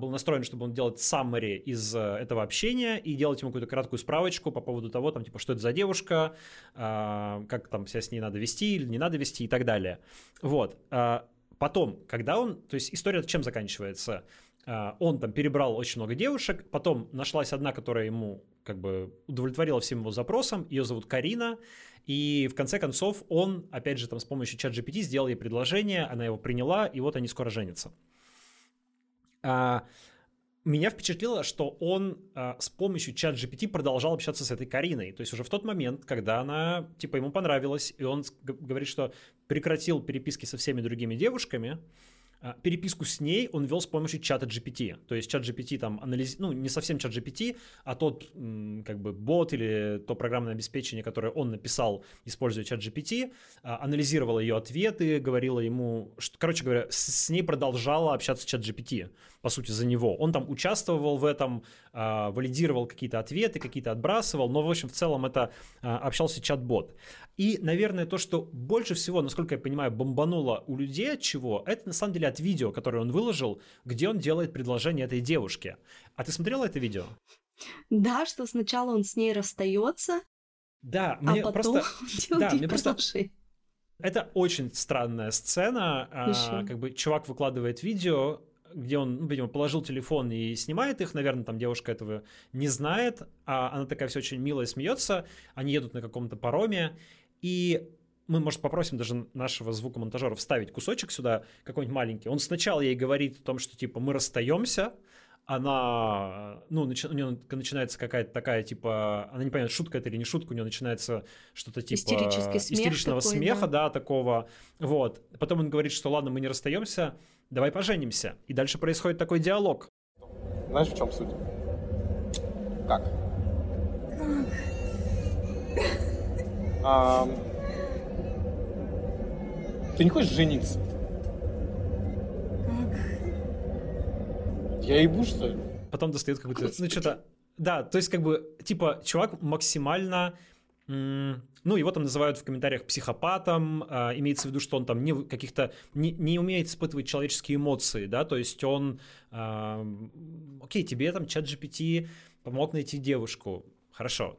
был настроен, чтобы он делал саммари из этого общения и делать ему какую-то краткую справочку по поводу того, там, типа, что это за девушка, как там себя с ней надо вести или не надо вести и так далее. Вот. Потом, когда он... То есть история чем заканчивается? Он там перебрал очень много девушек, потом нашлась одна, которая ему как бы удовлетворила всем его запросам, ее зовут Карина, и в конце концов он, опять же, там с помощью ChatGPT сделал ей предложение, она его приняла, и вот они скоро женятся. Меня впечатлило, что он с помощью ChatGPT продолжал общаться с этой Кариной. То есть уже в тот момент, когда она, типа, ему понравилась, и он говорит, что прекратил переписки со всеми другими девушками, переписку с ней он вел с помощью чата GPT. То есть чат GPT там ну, не совсем чат GPT, а тот как бы бот или то программное обеспечение, которое он написал, используя чат GPT, анализировало ее ответы, говорила ему... Короче говоря, с ней продолжала общаться чат GPT, по сути, за него. Он там участвовал в этом, валидировал какие-то ответы, какие-то отбрасывал, но, в общем, в целом это общался чат-бот. И, наверное, то, что больше всего, насколько я понимаю, бомбануло у людей от чего, это, на самом деле, от видео, которое он выложил, где он делает предложение этой девушке. А ты смотрела это видео? Да, что сначала он с ней расстается, да, мне а потом делает ей предложение. Это очень странная сцена. Как бы чувак выкладывает видео, где он, ну, видимо, положил телефон и снимает их. Наверное, там девушка этого не знает. А она такая все очень милая, смеется. Они едут на каком-то пароме. И мы, может, попросим даже нашего звукомонтажера вставить кусочек сюда, какой-нибудь маленький. Он сначала ей говорит о том, что, типа, мы расстаемся, она, ну, у нее начинается какая-то такая, типа, она не понимает, шутка это или не шутка, у нее начинается что-то типа истеричного такой, смеха, да, такого, вот. Потом он говорит, что ладно, мы не расстаемся, давай поженимся. И дальше происходит такой диалог. Знаешь, в чем суть? Как? Ты не хочешь жениться? Я ебу, что ли? Потом достает какую-то... Ну, что-то... Да, то есть, как бы, типа, чувак максимально... Ну, его там называют в комментариях психопатом, имеется в виду, что он там не каких-то... Не умеет испытывать человеческие эмоции, да, то есть он... Окей, тебе там ChatGPT помог найти девушку, хорошо.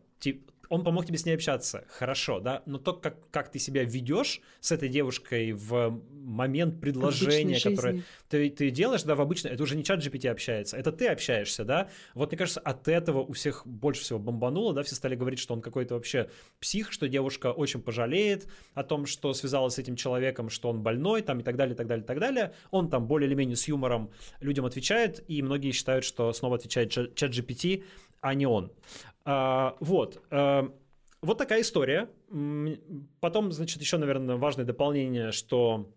Он помог тебе с ней общаться, хорошо, да, но то, как ты себя ведешь с этой девушкой в момент предложения, которое ты делаешь, да, в обычной, это уже не ChatGPT общается, это ты общаешься, да, вот, мне кажется, от этого у всех больше всего бомбануло, да, все стали говорить, что он какой-то вообще псих, что девушка очень пожалеет о том, что связалась с этим человеком, что он больной, там, и так далее, так далее, так далее, он там более или менее с юмором людям отвечает, и многие считают, что снова отвечает ChatGPT, а не он. Вот такая история. Потом, значит, еще, наверное, важное дополнение, что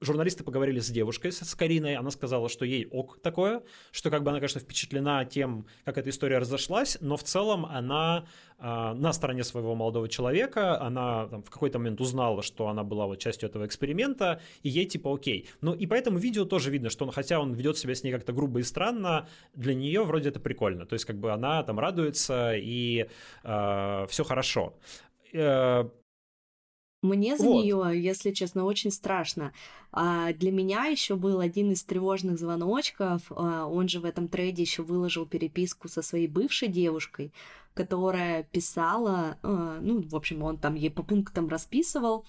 журналисты поговорили с девушкой, с Кариной, она сказала, что ей ок такое, что как бы она, конечно, впечатлена тем, как эта история разошлась, но в целом она на стороне своего молодого человека, она там, в какой-то момент узнала, что она была вот частью этого эксперимента, и ей типа окей. Ну и поэтому видео тоже видно, что он, хотя он ведет себя с ней как-то грубо и странно, для нее вроде это прикольно, то есть как бы она там радуется и все хорошо. Мне за нее, если честно, очень страшно. Для меня еще был один из тревожных звоночков. Он же в этом трейде еще выложил переписку со своей бывшей девушкой, которая писала, ну, в общем, он там ей по пунктам расписывал,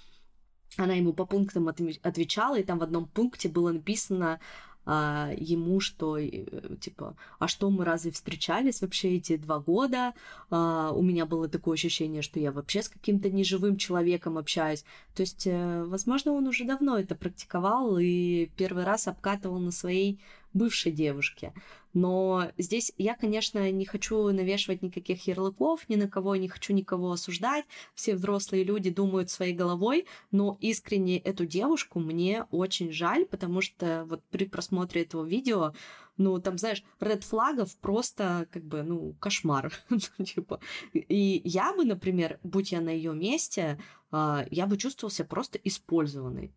она ему по пунктам отвечала, и там в одном пункте было написано ему, что типа, а что, мы разве встречались вообще эти 2 года? У меня было такое ощущение, что я вообще с каким-то неживым человеком общаюсь. То есть, возможно, он уже давно это практиковал и первый раз обкатывал на своей бывшей девушке. Но здесь я, конечно, не хочу навешивать никаких ярлыков, ни на кого, не хочу никого осуждать. Все взрослые люди думают своей головой, но искренне эту девушку мне очень жаль, потому что вот при просмотре этого видео, ну, там, знаешь, ред флагов просто, как бы, ну, кошмар. И я бы, например, будь я на ее месте, я бы чувствовал себя просто использованной.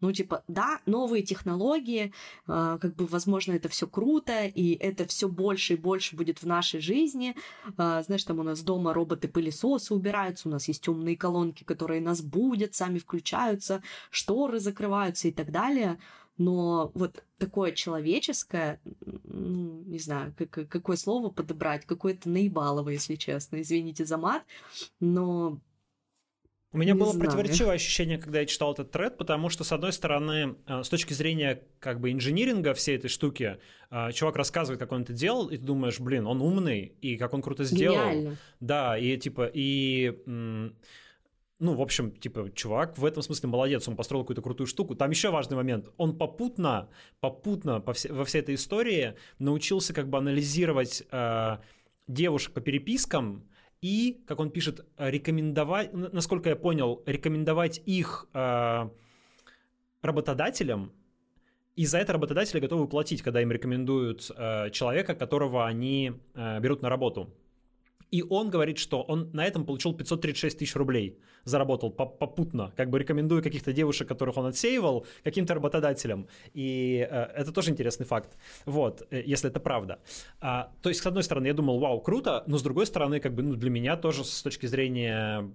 Ну, типа, да, новые технологии, как бы, возможно, это все круто, и это все больше и больше будет в нашей жизни. Знаешь, там у нас дома роботы-пылесосы убираются, у нас есть умные колонки, которые нас будят, сами включаются, шторы закрываются и так далее. Но вот такое человеческое, ну, не знаю, какое слово подобрать, какое-то наебалово, если честно, извините за мат, но... У меня было противоречивое ощущение, когда я читал этот тред, потому что, с одной стороны, с точки зрения как бы инжиниринга всей этой штуки, чувак рассказывает, как он это делал, и ты думаешь, блин, он умный, и как он круто сделал. Гениально. Да, и типа, и... Ну, в общем, типа, чувак в этом смысле молодец, он построил какую-то крутую штуку. Там еще важный момент. Он попутно во всей этой истории научился как бы анализировать девушек по перепискам, и, как он пишет, рекомендовать, насколько я понял, рекомендовать их работодателям, и за это работодатели готовы платить, когда им рекомендуют человека, которого они берут на работу. И он говорит, что он на этом получил 536 тысяч рублей, заработал попутно, как бы рекомендуя каких-то девушек, которых он отсеивал, каким-то работодателям. И это тоже интересный факт, вот, если это правда. То есть, с одной стороны, я думал, вау, круто, но с другой стороны, как бы, ну, для меня тоже с точки зрения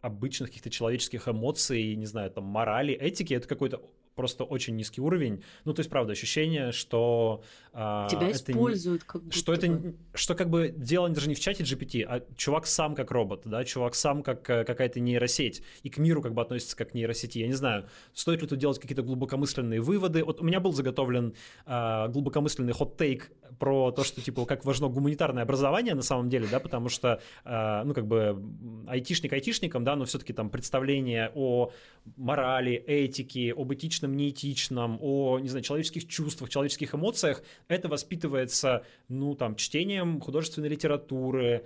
обычных каких-то человеческих эмоций, не знаю, там, морали, этики, это какой-то просто очень низкий уровень. Ну, то есть, правда, ощущение, что... Тебя это используют как будто что бы. Это, что как бы дело даже не в чате GPT, а чувак сам как робот, да, чувак сам как какая-то нейросеть, и к миру как бы относится как к нейросети. Я не знаю, стоит ли тут делать какие-то глубокомысленные выводы. Вот у меня был заготовлен глубокомысленный хот-тейк про то, что, типа, как важно гуманитарное образование на самом деле, да, потому что, ну, как бы, айтишник айтишником, да, но все-таки там представление о морали, этике, об этичном, неэтичном, о, не знаю, человеческих чувствах, человеческих эмоциях, это воспитывается, ну, там, чтением художественной литературы,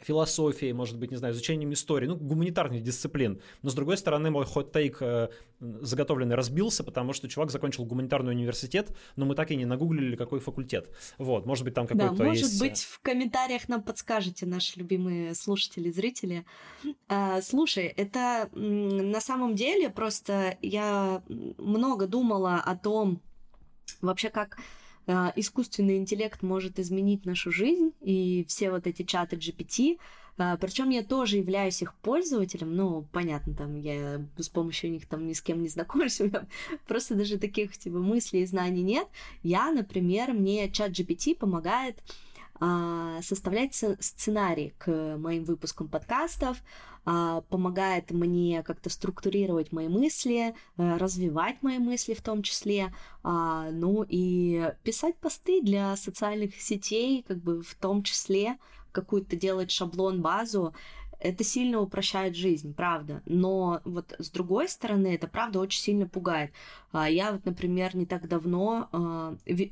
философии, может быть, не знаю, изучением истории, ну, гуманитарных дисциплин. Но, с другой стороны, мой хот-тейк заготовленный разбился, потому что чувак закончил гуманитарный университет, но мы так и не нагуглили, какой факультет. Вот, может быть, там какой-то есть... Да, может быть, в комментариях нам подскажете, наши любимые слушатели, зрители. Слушай, это на самом деле просто я много думала о том, вообще как... искусственный интеллект может изменить нашу жизнь, и все вот эти чаты GPT. Причем я тоже являюсь их пользователем, ну, понятно, там, я с помощью них там ни с кем не знакомлюсь, у меня просто даже таких, типа, мыслей и знаний нет. Я, например, мне чат GPT помогает составлять сценарий к моим выпускам подкастов, помогает мне как-то структурировать мои мысли, развивать мои мысли в том числе, ну и писать посты для социальных сетей, как бы в том числе какую-то делать шаблон, базу. Это сильно упрощает жизнь, правда. Но вот с другой стороны, это правда очень сильно пугает. Я вот, например, не так давно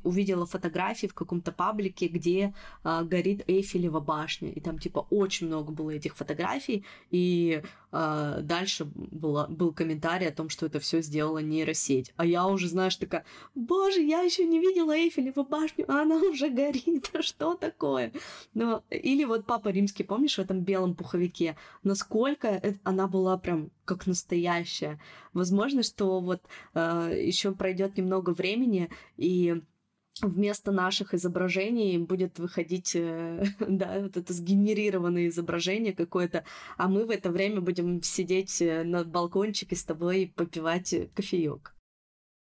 увидела фотографии в каком-то паблике, где горит Эйфелева башня. И там, типа, очень много было этих фотографий. И дальше был комментарий о том, что это все сделала нейросеть. А я уже, знаешь, такая, боже, я еще не видела Эйфелеву башню, а она уже горит. Что такое? Но... Или вот Папа Римский, помнишь, в этом белом пуховике? Насколько она была прям как настоящая. Возможно, что вот еще пройдет немного времени, и вместо наших изображений будет выходить, да, вот это сгенерированное изображение какое-то, а мы в это время будем сидеть на балкончике с тобой и попивать кофеек.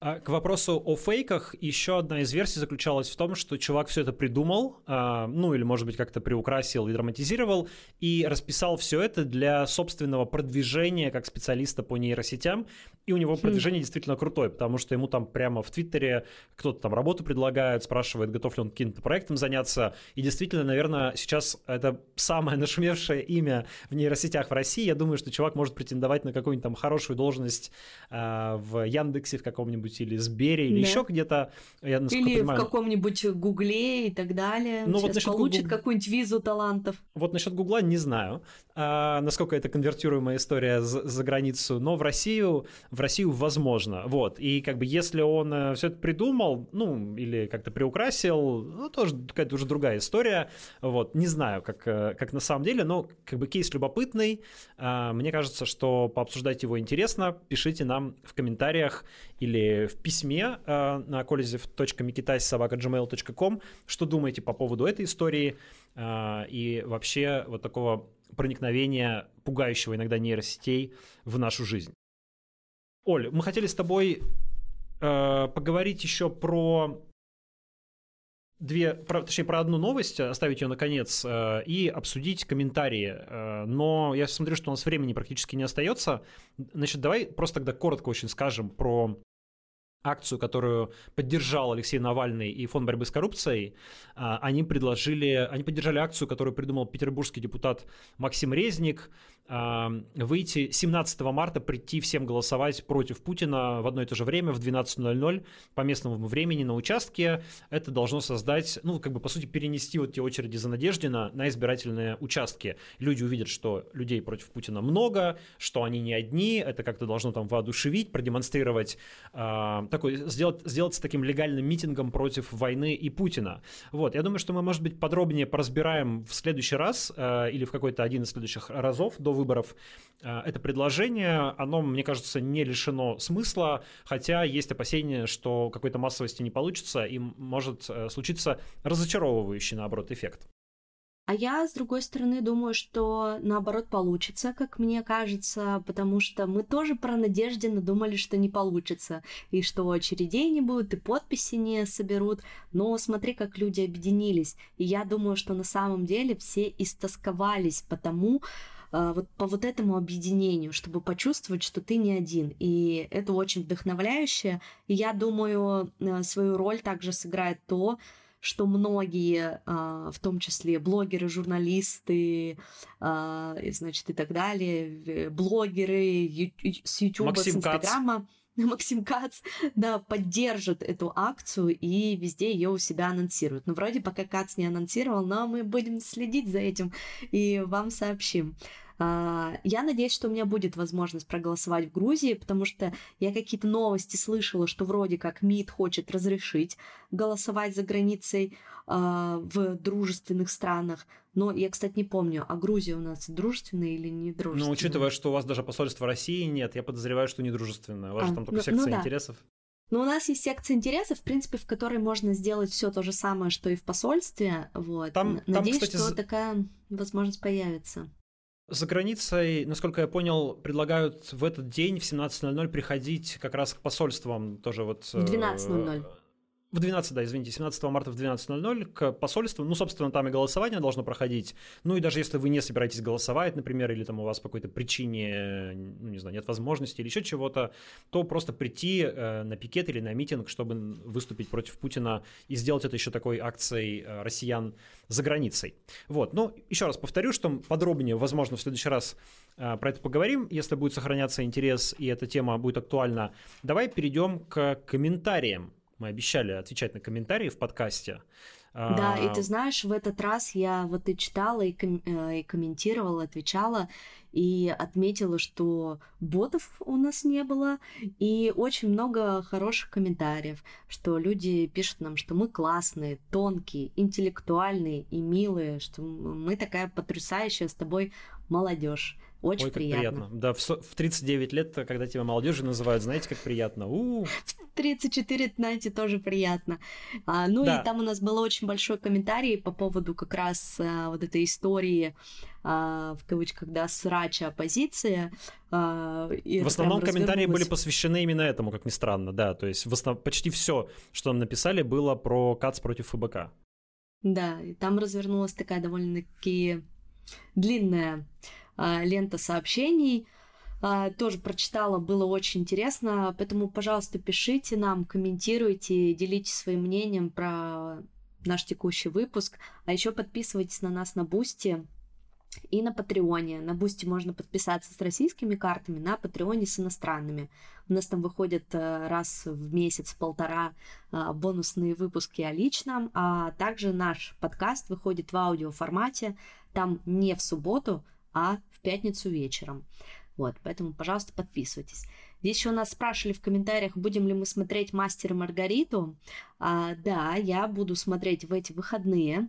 К вопросу о фейках, еще одна из версий заключалась в том, что чувак все это придумал, ну или, может быть, как-то приукрасил и драматизировал, и расписал все это для собственного продвижения как специалиста по нейросетям, и у него продвижение действительно крутое, потому что ему там прямо в Твиттере кто-то там работу предлагает, спрашивает, готов ли он каким-то проектом заняться, и действительно, наверное, сейчас это самое нашумевшее имя в нейросетях в России, я думаю, что чувак может претендовать на какую-нибудь там хорошую должность в Яндексе, в каком-нибудь или Сбере, или еще где-то. Я, или понимаю, в каком-нибудь Гугле и так далее. Ну, вот получит какую-нибудь визу талантов. Вот насчет Гугла не знаю, насколько это конвертируемая история за границу, но в Россию возможно. Вот. И как бы если он все это придумал, ну, или как-то приукрасил, ну, тоже какая-то уже другая история. Вот. Не знаю, как на самом деле, но как бы кейс любопытный. Мне кажется, что пообсуждать его интересно. Пишите нам в комментариях или в письме на koleziev.mikitais@gmail.com, что думаете по поводу этой истории и вообще вот такого проникновения пугающего иногда нейросетей в нашу жизнь. Оль, мы хотели с тобой поговорить еще про одну новость, оставить ее наконец, и обсудить комментарии. Но я смотрю, что у нас времени практически не остается. Значит, давай просто тогда коротко очень скажем про акцию, которую поддержал Алексей Навальный и Фонд борьбы с коррупцией. Они поддержали акцию, которую придумал петербургский депутат Максим Резник, выйти 17 марта, прийти всем голосовать против Путина в одно и то же время в 12:00 по местному времени на участке. Это должно создать, ну, как бы, по сути, перенести вот те очереди за Надеждина на избирательные участки. Люди увидят, что людей против Путина много, что они не одни, это как-то должно там воодушевить, продемонстрировать, сделаться таким легальным митингом против войны и Путина. Вот, я думаю, что мы, может быть, подробнее поразбираем в следующий раз или в какой-то один из следующих разов до выборов это предложение. Оно, мне кажется, не лишено смысла, хотя есть опасения, что какой-то массовости не получится и может случиться разочаровывающий, наоборот, эффект. А я, с другой стороны, думаю, что наоборот получится, как мне кажется, потому что мы тоже про Надеждина думали, что не получится, и что очередей не будет, и подписи не соберут, но смотри, как люди объединились, и я думаю, что на самом деле все истосковались по тому, вот по вот этому объединению, чтобы почувствовать, что ты не один. И это очень вдохновляюще. И я думаю, свою роль также сыграет то, что многие, в том числе блогеры, журналисты, значит, и так далее, блогеры с Ютуба, с Инстаграма, Максим Кац, да, поддержит эту акцию и везде ее у себя анонсируют. Ну, вроде пока Кац не анонсировал, но мы будем следить за этим и вам сообщим. Я надеюсь, что у меня будет возможность проголосовать в Грузии, потому что я какие-то новости слышала, что вроде как МИД хочет разрешить голосовать за границей в дружественных странах. Но я, кстати, не помню, а Грузия у нас дружественная или не дружественная? Ну, учитывая, что у вас даже посольства России нет, я подозреваю, что не дружественная. У вас же там только секция интересов. Но у нас есть секция интересов, в принципе, в которой можно сделать все то же самое, что и в посольстве. Вот. Надеюсь, там, кстати, что такая возможность появится. За границей, насколько я понял, предлагают в этот день в 17:00 приходить как раз к посольствам тоже вот... В 12:00. В 12, да, извините, 17 марта в 12:00 к посольству. Ну, собственно, там и голосование должно проходить. Ну, и даже если вы не собираетесь голосовать, например, или там у вас по какой-то причине, ну, не знаю, нет возможности или еще чего-то, то просто прийти на пикет или на митинг, чтобы выступить против Путина и сделать это еще такой акцией россиян за границей. Вот, ну, еще раз повторю, что подробнее, возможно, в следующий раз про это поговорим, если будет сохраняться интерес и эта тема будет актуальна. Давай перейдем к комментариям. Мы обещали отвечать на комментарии в подкасте. Да, и ты знаешь, в этот раз я вот и читала, и комментировала, отвечала, и отметила, что ботов у нас не было, и очень много хороших комментариев, что люди пишут нам, что мы классные, тонкие, интеллектуальные и милые, что мы такая потрясающая с тобой молодежь. Очень приятно. Да, в 39 лет, когда тебя молодежи называют, знаете, как приятно. У-у-у. 34, знаете, тоже приятно. И там у нас был очень большой комментарий по поводу как раз вот этой истории, в кавычках, да, срача оппозиции. В основном комментарии были посвящены именно этому, как ни странно, да. То есть почти все, что нам написали, было про Кац против ФБК. Да, и там развернулась такая довольно-таки длинная лента сообщений. Тоже прочитала, было очень интересно. Поэтому, пожалуйста, пишите нам, комментируйте, делитесь своим мнением про наш текущий выпуск. А еще подписывайтесь на нас на Бусти и на Патреоне. На Бусти можно подписаться с российскими картами, на Патреоне с иностранными. У нас там выходят раз в месяц-полтора бонусные выпуски о личном, а также наш подкаст выходит в аудиоформате, там не в субботу, а в пятницу вечером. Вот, поэтому, пожалуйста, подписывайтесь. Здесь еще нас спрашивали в комментариях, будем ли мы смотреть «Мастера и Маргариту». Да, я буду смотреть в эти выходные.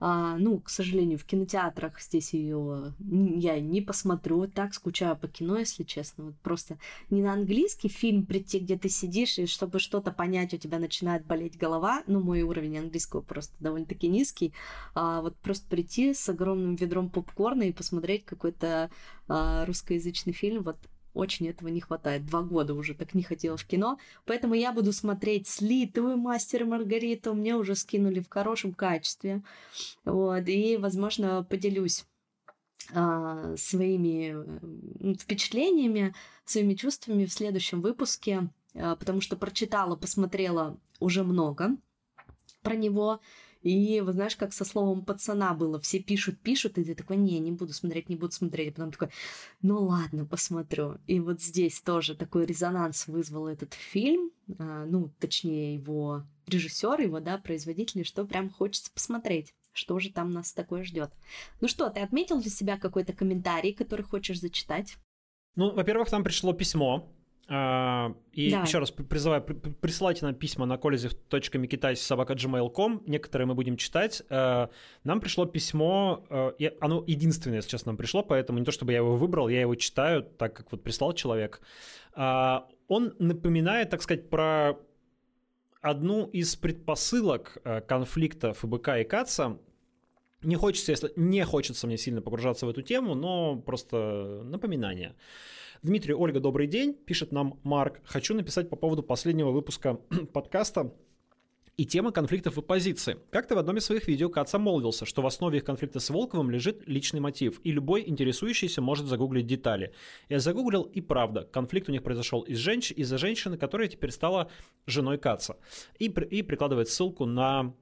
К сожалению, в кинотеатрах здесь ее я не посмотрю. Так скучаю по кино, если честно. Вот просто не на английский фильм прийти, где ты сидишь, и чтобы что-то понять, у тебя начинает болеть голова. Мой уровень английского просто довольно-таки низкий. Вот просто прийти с огромным ведром попкорна и посмотреть какой-то русскоязычный фильм, вот. Очень этого не хватает. 2 года уже так не хотела в кино. Поэтому я буду смотреть слитую «Мастера и Маргариту». Мне уже скинули в хорошем качестве. Вот. И, возможно, поделюсь своими впечатлениями, своими чувствами в следующем выпуске. Потому что прочитала, посмотрела уже много про него. И, вы знаешь, как со словом «пацана» было. Все пишут, и ты такой, не буду смотреть. А потом такой, ну ладно, посмотрю. И вот здесь тоже такой резонанс вызвал этот фильм. Точнее, его режиссер, его, да, производитель, что прям хочется посмотреть. Что же там нас такое ждет? Ну что, ты отметил для себя какой-то комментарий, который хочешь зачитать? Во-первых, нам пришло письмо. И да. Еще раз призываю, присылайте нам письма на kolezev.mikitais@gmail.com. Некоторые мы будем читать. Нам пришло письмо, оно единственное, если честно, нам пришло, поэтому не то, чтобы я его выбрал, я его читаю, так как вот прислал человек. Он напоминает, так сказать, про одну из предпосылок конфликта ФБК и Каца. Не хочется мне сильно погружаться в эту тему, но просто напоминание. Дмитрий, Ольга, добрый день, пишет нам Марк. Хочу написать по поводу последнего выпуска подкаста и темы конфликтов в оппозиции. Как-то в одном из своих видео Кац обмолвился, что в основе их конфликта с Волковым лежит личный мотив, и любой интересующийся может загуглить детали. Я загуглил, и правда, конфликт у них произошел из-за женщины, которая теперь стала женой Каца, и прикладывает ссылку на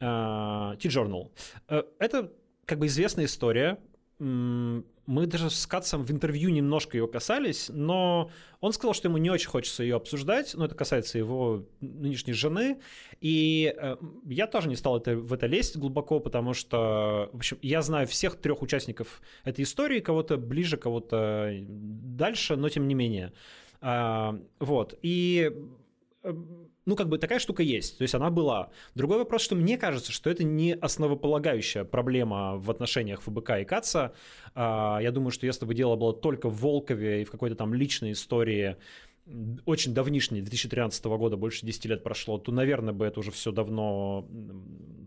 T-Journal. Это как бы известная история. Мы даже с Кацем в интервью немножко ее касались, но он сказал, что ему не очень хочется ее обсуждать, но это касается его нынешней жены, и я тоже не стал в это лезть глубоко, потому что, в общем, я знаю всех трех участников этой истории, кого-то ближе, кого-то дальше, но тем не менее. Вот, и... Ну, как бы такая штука есть, то есть она была. Другой вопрос, что мне кажется, что это не основополагающая проблема в отношениях ФБК и Каца. Я думаю, что если бы дело было только в Волкове и в какой-то там личной истории, очень давнишней, 2013 года, больше 10 лет прошло, то, наверное, бы это уже все давно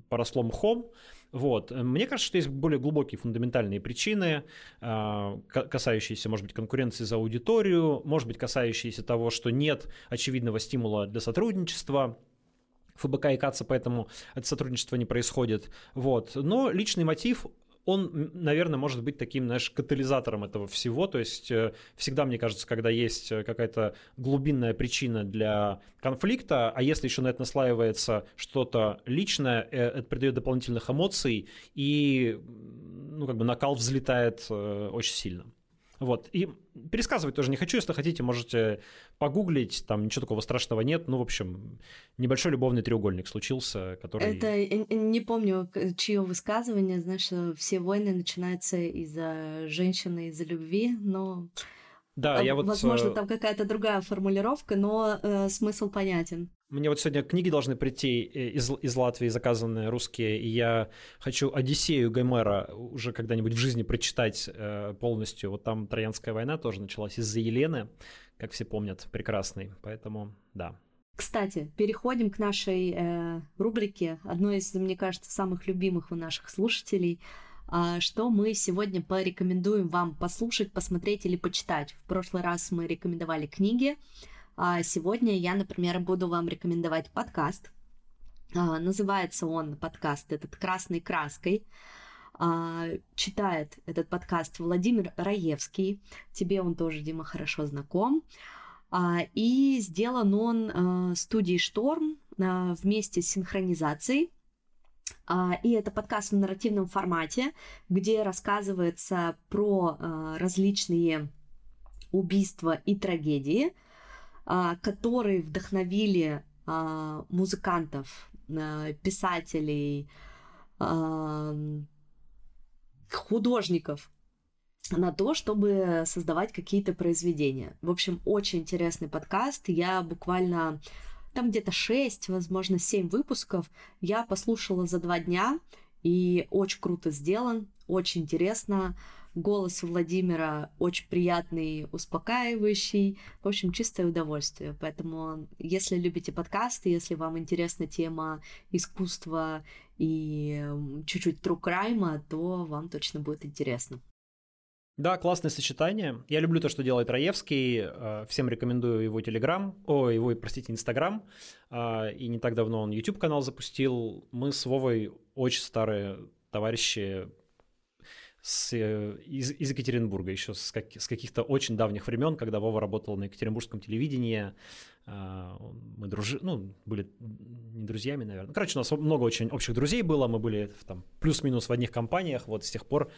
поросло мхом. Вот. Мне кажется, что есть более глубокие фундаментальные причины, касающиеся, может быть, конкуренции за аудиторию, может быть, касающиеся того, что нет очевидного стимула для сотрудничества. ФБК и Каца, поэтому это сотрудничество не происходит. Вот. Но личный мотив... Он, наверное, может быть таким, знаешь, катализатором этого всего. То есть всегда, мне кажется, когда есть какая-то глубинная причина для конфликта, а если еще на это наслаивается что-то личное, это придает дополнительных эмоций, и ну, как бы накал взлетает очень сильно. Вот. И пересказывать тоже не хочу. Если хотите, можете погуглить. Там ничего такого страшного нет. Ну, в общем, небольшой любовный треугольник случился, который... Это, не помню, чье высказывание. Знаешь, все войны начинаются из-за женщины, из-за любви, но... Да, я вот... Возможно, там какая-то другая формулировка, но смысл понятен. Мне вот сегодня книги должны прийти из Латвии, заказанные русские, и я хочу «Одиссею» Гомера уже когда-нибудь в жизни прочитать полностью. Вот там Троянская война тоже началась из-за Елены, как все помнят, прекрасной, поэтому да. Кстати, переходим к нашей рубрике, одной из, мне кажется, самых любимых у наших слушателей. Что мы сегодня порекомендуем вам послушать, посмотреть или почитать. В прошлый раз мы рекомендовали книги, а сегодня я, например, буду вам рекомендовать подкаст. Называется он, подкаст этот, «Красной краской». Читает этот подкаст Владимир Раевский. Тебе он тоже, Дима, хорошо знаком. И сделан он студией «Шторм» вместе с синхронизацией. И это подкаст в нарративном формате, где рассказывается про различные убийства и трагедии, которые вдохновили музыкантов, писателей, художников на то, чтобы создавать какие-то произведения. В общем, очень интересный подкаст. Я буквально... Там где-то 6, возможно, 7 выпусков. Я послушала за 2 дня, и очень круто сделан, очень интересно. Голос у Владимира очень приятный, успокаивающий. В общем, чистое удовольствие. Поэтому, если любите подкасты, если вам интересна тема искусства и чуть-чуть true crime, то вам точно будет интересно. Да, классное сочетание. Я люблю то, что делает Раевский. Всем рекомендую его Инстаграм. И не так давно он YouTube-канал запустил. Мы с Вовой очень старые товарищи из Екатеринбурга, еще с каких-то очень давних времен, когда Вова работал на екатеринбургском телевидении. Мы были не друзьями, наверное. Короче, у нас много очень общих друзей было. Мы были там плюс-минус в одних компаниях. Вот с тех пор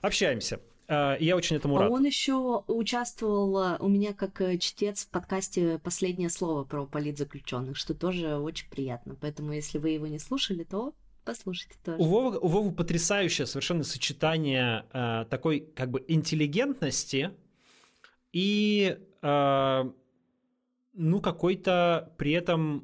общаемся. Я очень этому рад. Он еще участвовал у меня как чтец в подкасте «Последнее слово» про политзаключенных, что тоже очень приятно. Поэтому, если вы его не слушали, то послушайте тоже. У Вовы потрясающее совершенно сочетание такой как бы интеллигентности и какой-то при этом,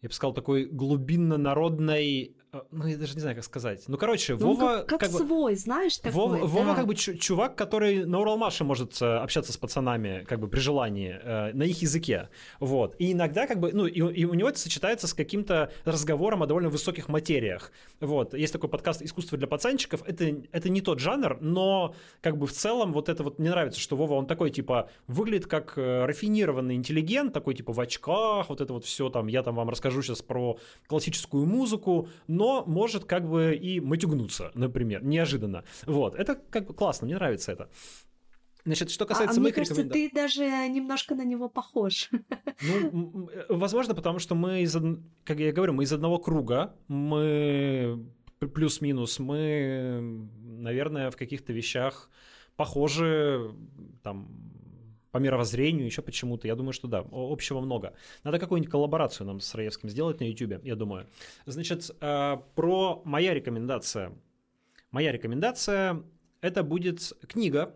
я бы сказал, такой глубинно-народной Ну, я даже не знаю, как сказать. Ну, короче, ну, Вова... как бы, свой, знаешь, такой. Вова как бы чувак, который на Уралмаше может общаться с пацанами, как бы, при желании, на их языке. Вот. И иногда, как бы, ну, и у него это сочетается с каким-то разговором о довольно высоких материях. Вот. Есть такой подкаст «Искусство для пацанчиков». Это не тот жанр, но, как бы, в целом, вот это вот мне нравится, что Вова, он такой, типа, выглядит как рафинированный интеллигент, такой, типа, в очках, вот это вот все там, я там вам расскажу сейчас про классическую музыку, но может как бы и матюгнуться, например, неожиданно. Вот, это как бы классно, мне нравится это. Значит, что касается моих рекомендаций... Мне кажется, ты даже немножко на него похож. Ну, возможно, потому что мы, как я говорю, мы из одного круга, мы плюс-минус, мы, наверное, в каких-то вещах похожи, там... по мировоззрению, еще почему-то. Я думаю, что да, общего много. Надо какую-нибудь коллаборацию нам с Раевским сделать на YouTube, я думаю. Значит, про моя рекомендация. Моя рекомендация – это будет книга,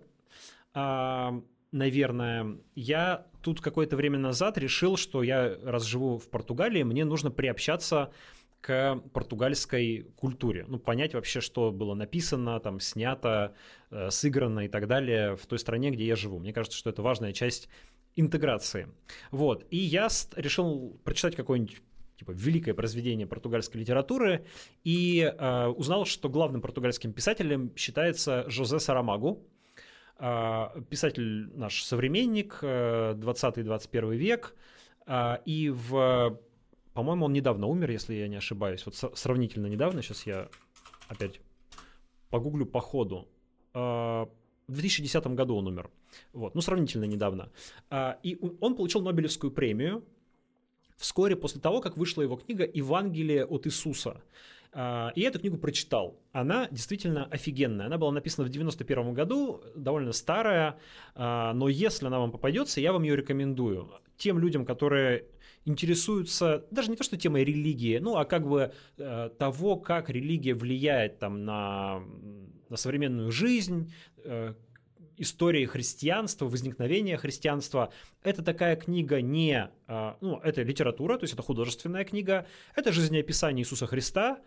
наверное. Я тут какое-то время назад решил, что я, раз живу в Португалии, мне нужно приобщаться к португальской культуре. Ну, понять вообще, что было написано, там, снято, сыграно и так далее в той стране, где я живу. Мне кажется, что это важная часть интеграции. Вот. И я решил прочитать какое-нибудь типа великое произведение португальской литературы и узнал, что главным португальским писателем считается Жозе Сарамаго. Писатель наш современник, 20-21 век. И в... По-моему, он недавно умер, если я не ошибаюсь. Вот сравнительно недавно, сейчас я опять погуглю по ходу. В 2010 году он умер. Вот, ну, сравнительно недавно. И он получил Нобелевскую премию вскоре после того, как вышла его книга «Евангелие от Иисуса». И я эту книгу прочитал. Она действительно офигенная. Она была написана в 91 году, довольно старая, но если она вам попадется, я вам ее рекомендую. Тем людям, которые интересуются даже не то что темой религии, ну а как бы того, как религия влияет там на современную жизнь, истории христианства, возникновения христианства. Это такая книга не... Ну, это литература, то есть это художественная книга. Это жизнеописание Иисуса Христа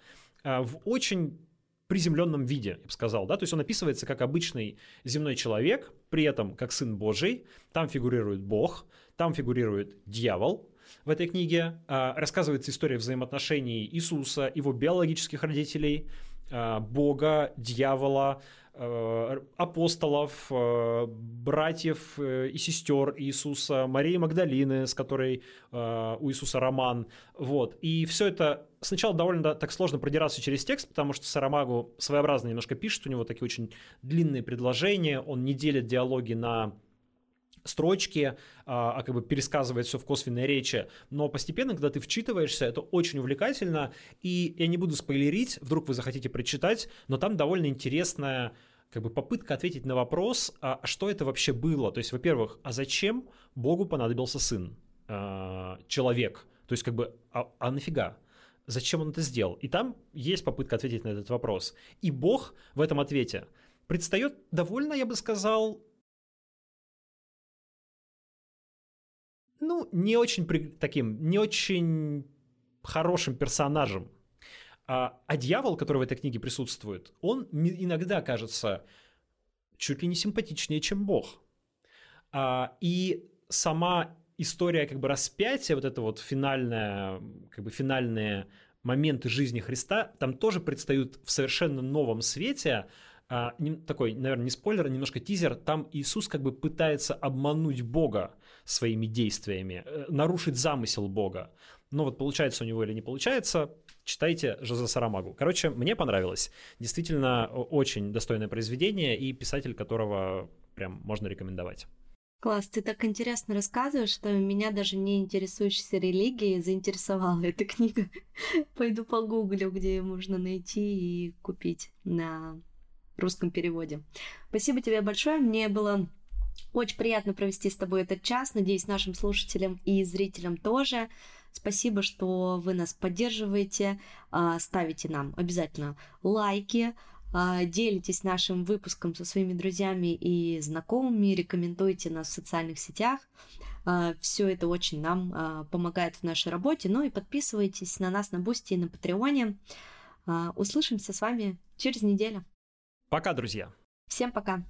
в очень приземленном виде, я бы сказал. Да? То есть он описывается как обычный земной человек, при этом как Сын Божий. Там фигурирует Бог, там фигурирует дьявол. В этой книге рассказывается история взаимоотношений Иисуса, его биологических родителей, Бога, дьявола, апостолов, братьев и сестер Иисуса, Марии Магдалины, с которой у Иисуса роман. Вот. И все это сначала довольно так сложно продираться через текст, потому что Сарамаго своеобразно немножко пишет, у него такие очень длинные предложения, он не делит диалоги на строчки, а как бы пересказывает все в косвенной речи, но постепенно, когда ты вчитываешься, это очень увлекательно, и я не буду спойлерить, вдруг вы захотите прочитать, но там довольно интересная как бы попытка ответить на вопрос, а что это вообще было, то есть, во-первых, а зачем Богу понадобился сын, человек, то есть как бы, а нафига? Зачем он это сделал? И там есть попытка ответить на этот вопрос, и Бог в этом ответе предстает довольно, я бы сказал, ну, не очень таким, не очень хорошим персонажем. А дьявол, который в этой книге присутствует, он иногда кажется чуть ли не симпатичнее, чем Бог. И сама история как бы распятия, вот это вот финальное, как бы финальные моменты жизни Христа, там тоже предстают в совершенно новом свете. Такой, наверное, не спойлер, а немножко тизер. Там Иисус как бы пытается обмануть Бога своими действиями, нарушить замысел Бога. Но вот получается у него или не получается, читайте Жозе Сарамаго. Короче, мне понравилось. Действительно, очень достойное произведение и писатель, которого прям можно рекомендовать. Класс, ты так интересно рассказываешь, что меня даже не интересующейся религией заинтересовала эта книга. Пойду погуглю, где ее можно найти и купить на... русском переводе. Спасибо тебе большое. Мне было очень приятно провести с тобой этот час. Надеюсь, нашим слушателям и зрителям тоже. Спасибо, что вы нас поддерживаете. Ставите нам обязательно лайки. Делитесь нашим выпуском со своими друзьями и знакомыми. Рекомендуйте нас в социальных сетях. Все это очень нам помогает в нашей работе. Ну и подписывайтесь на нас на Бусти и на Патреоне. Услышимся с вами через неделю. Пока, друзья. Всем пока.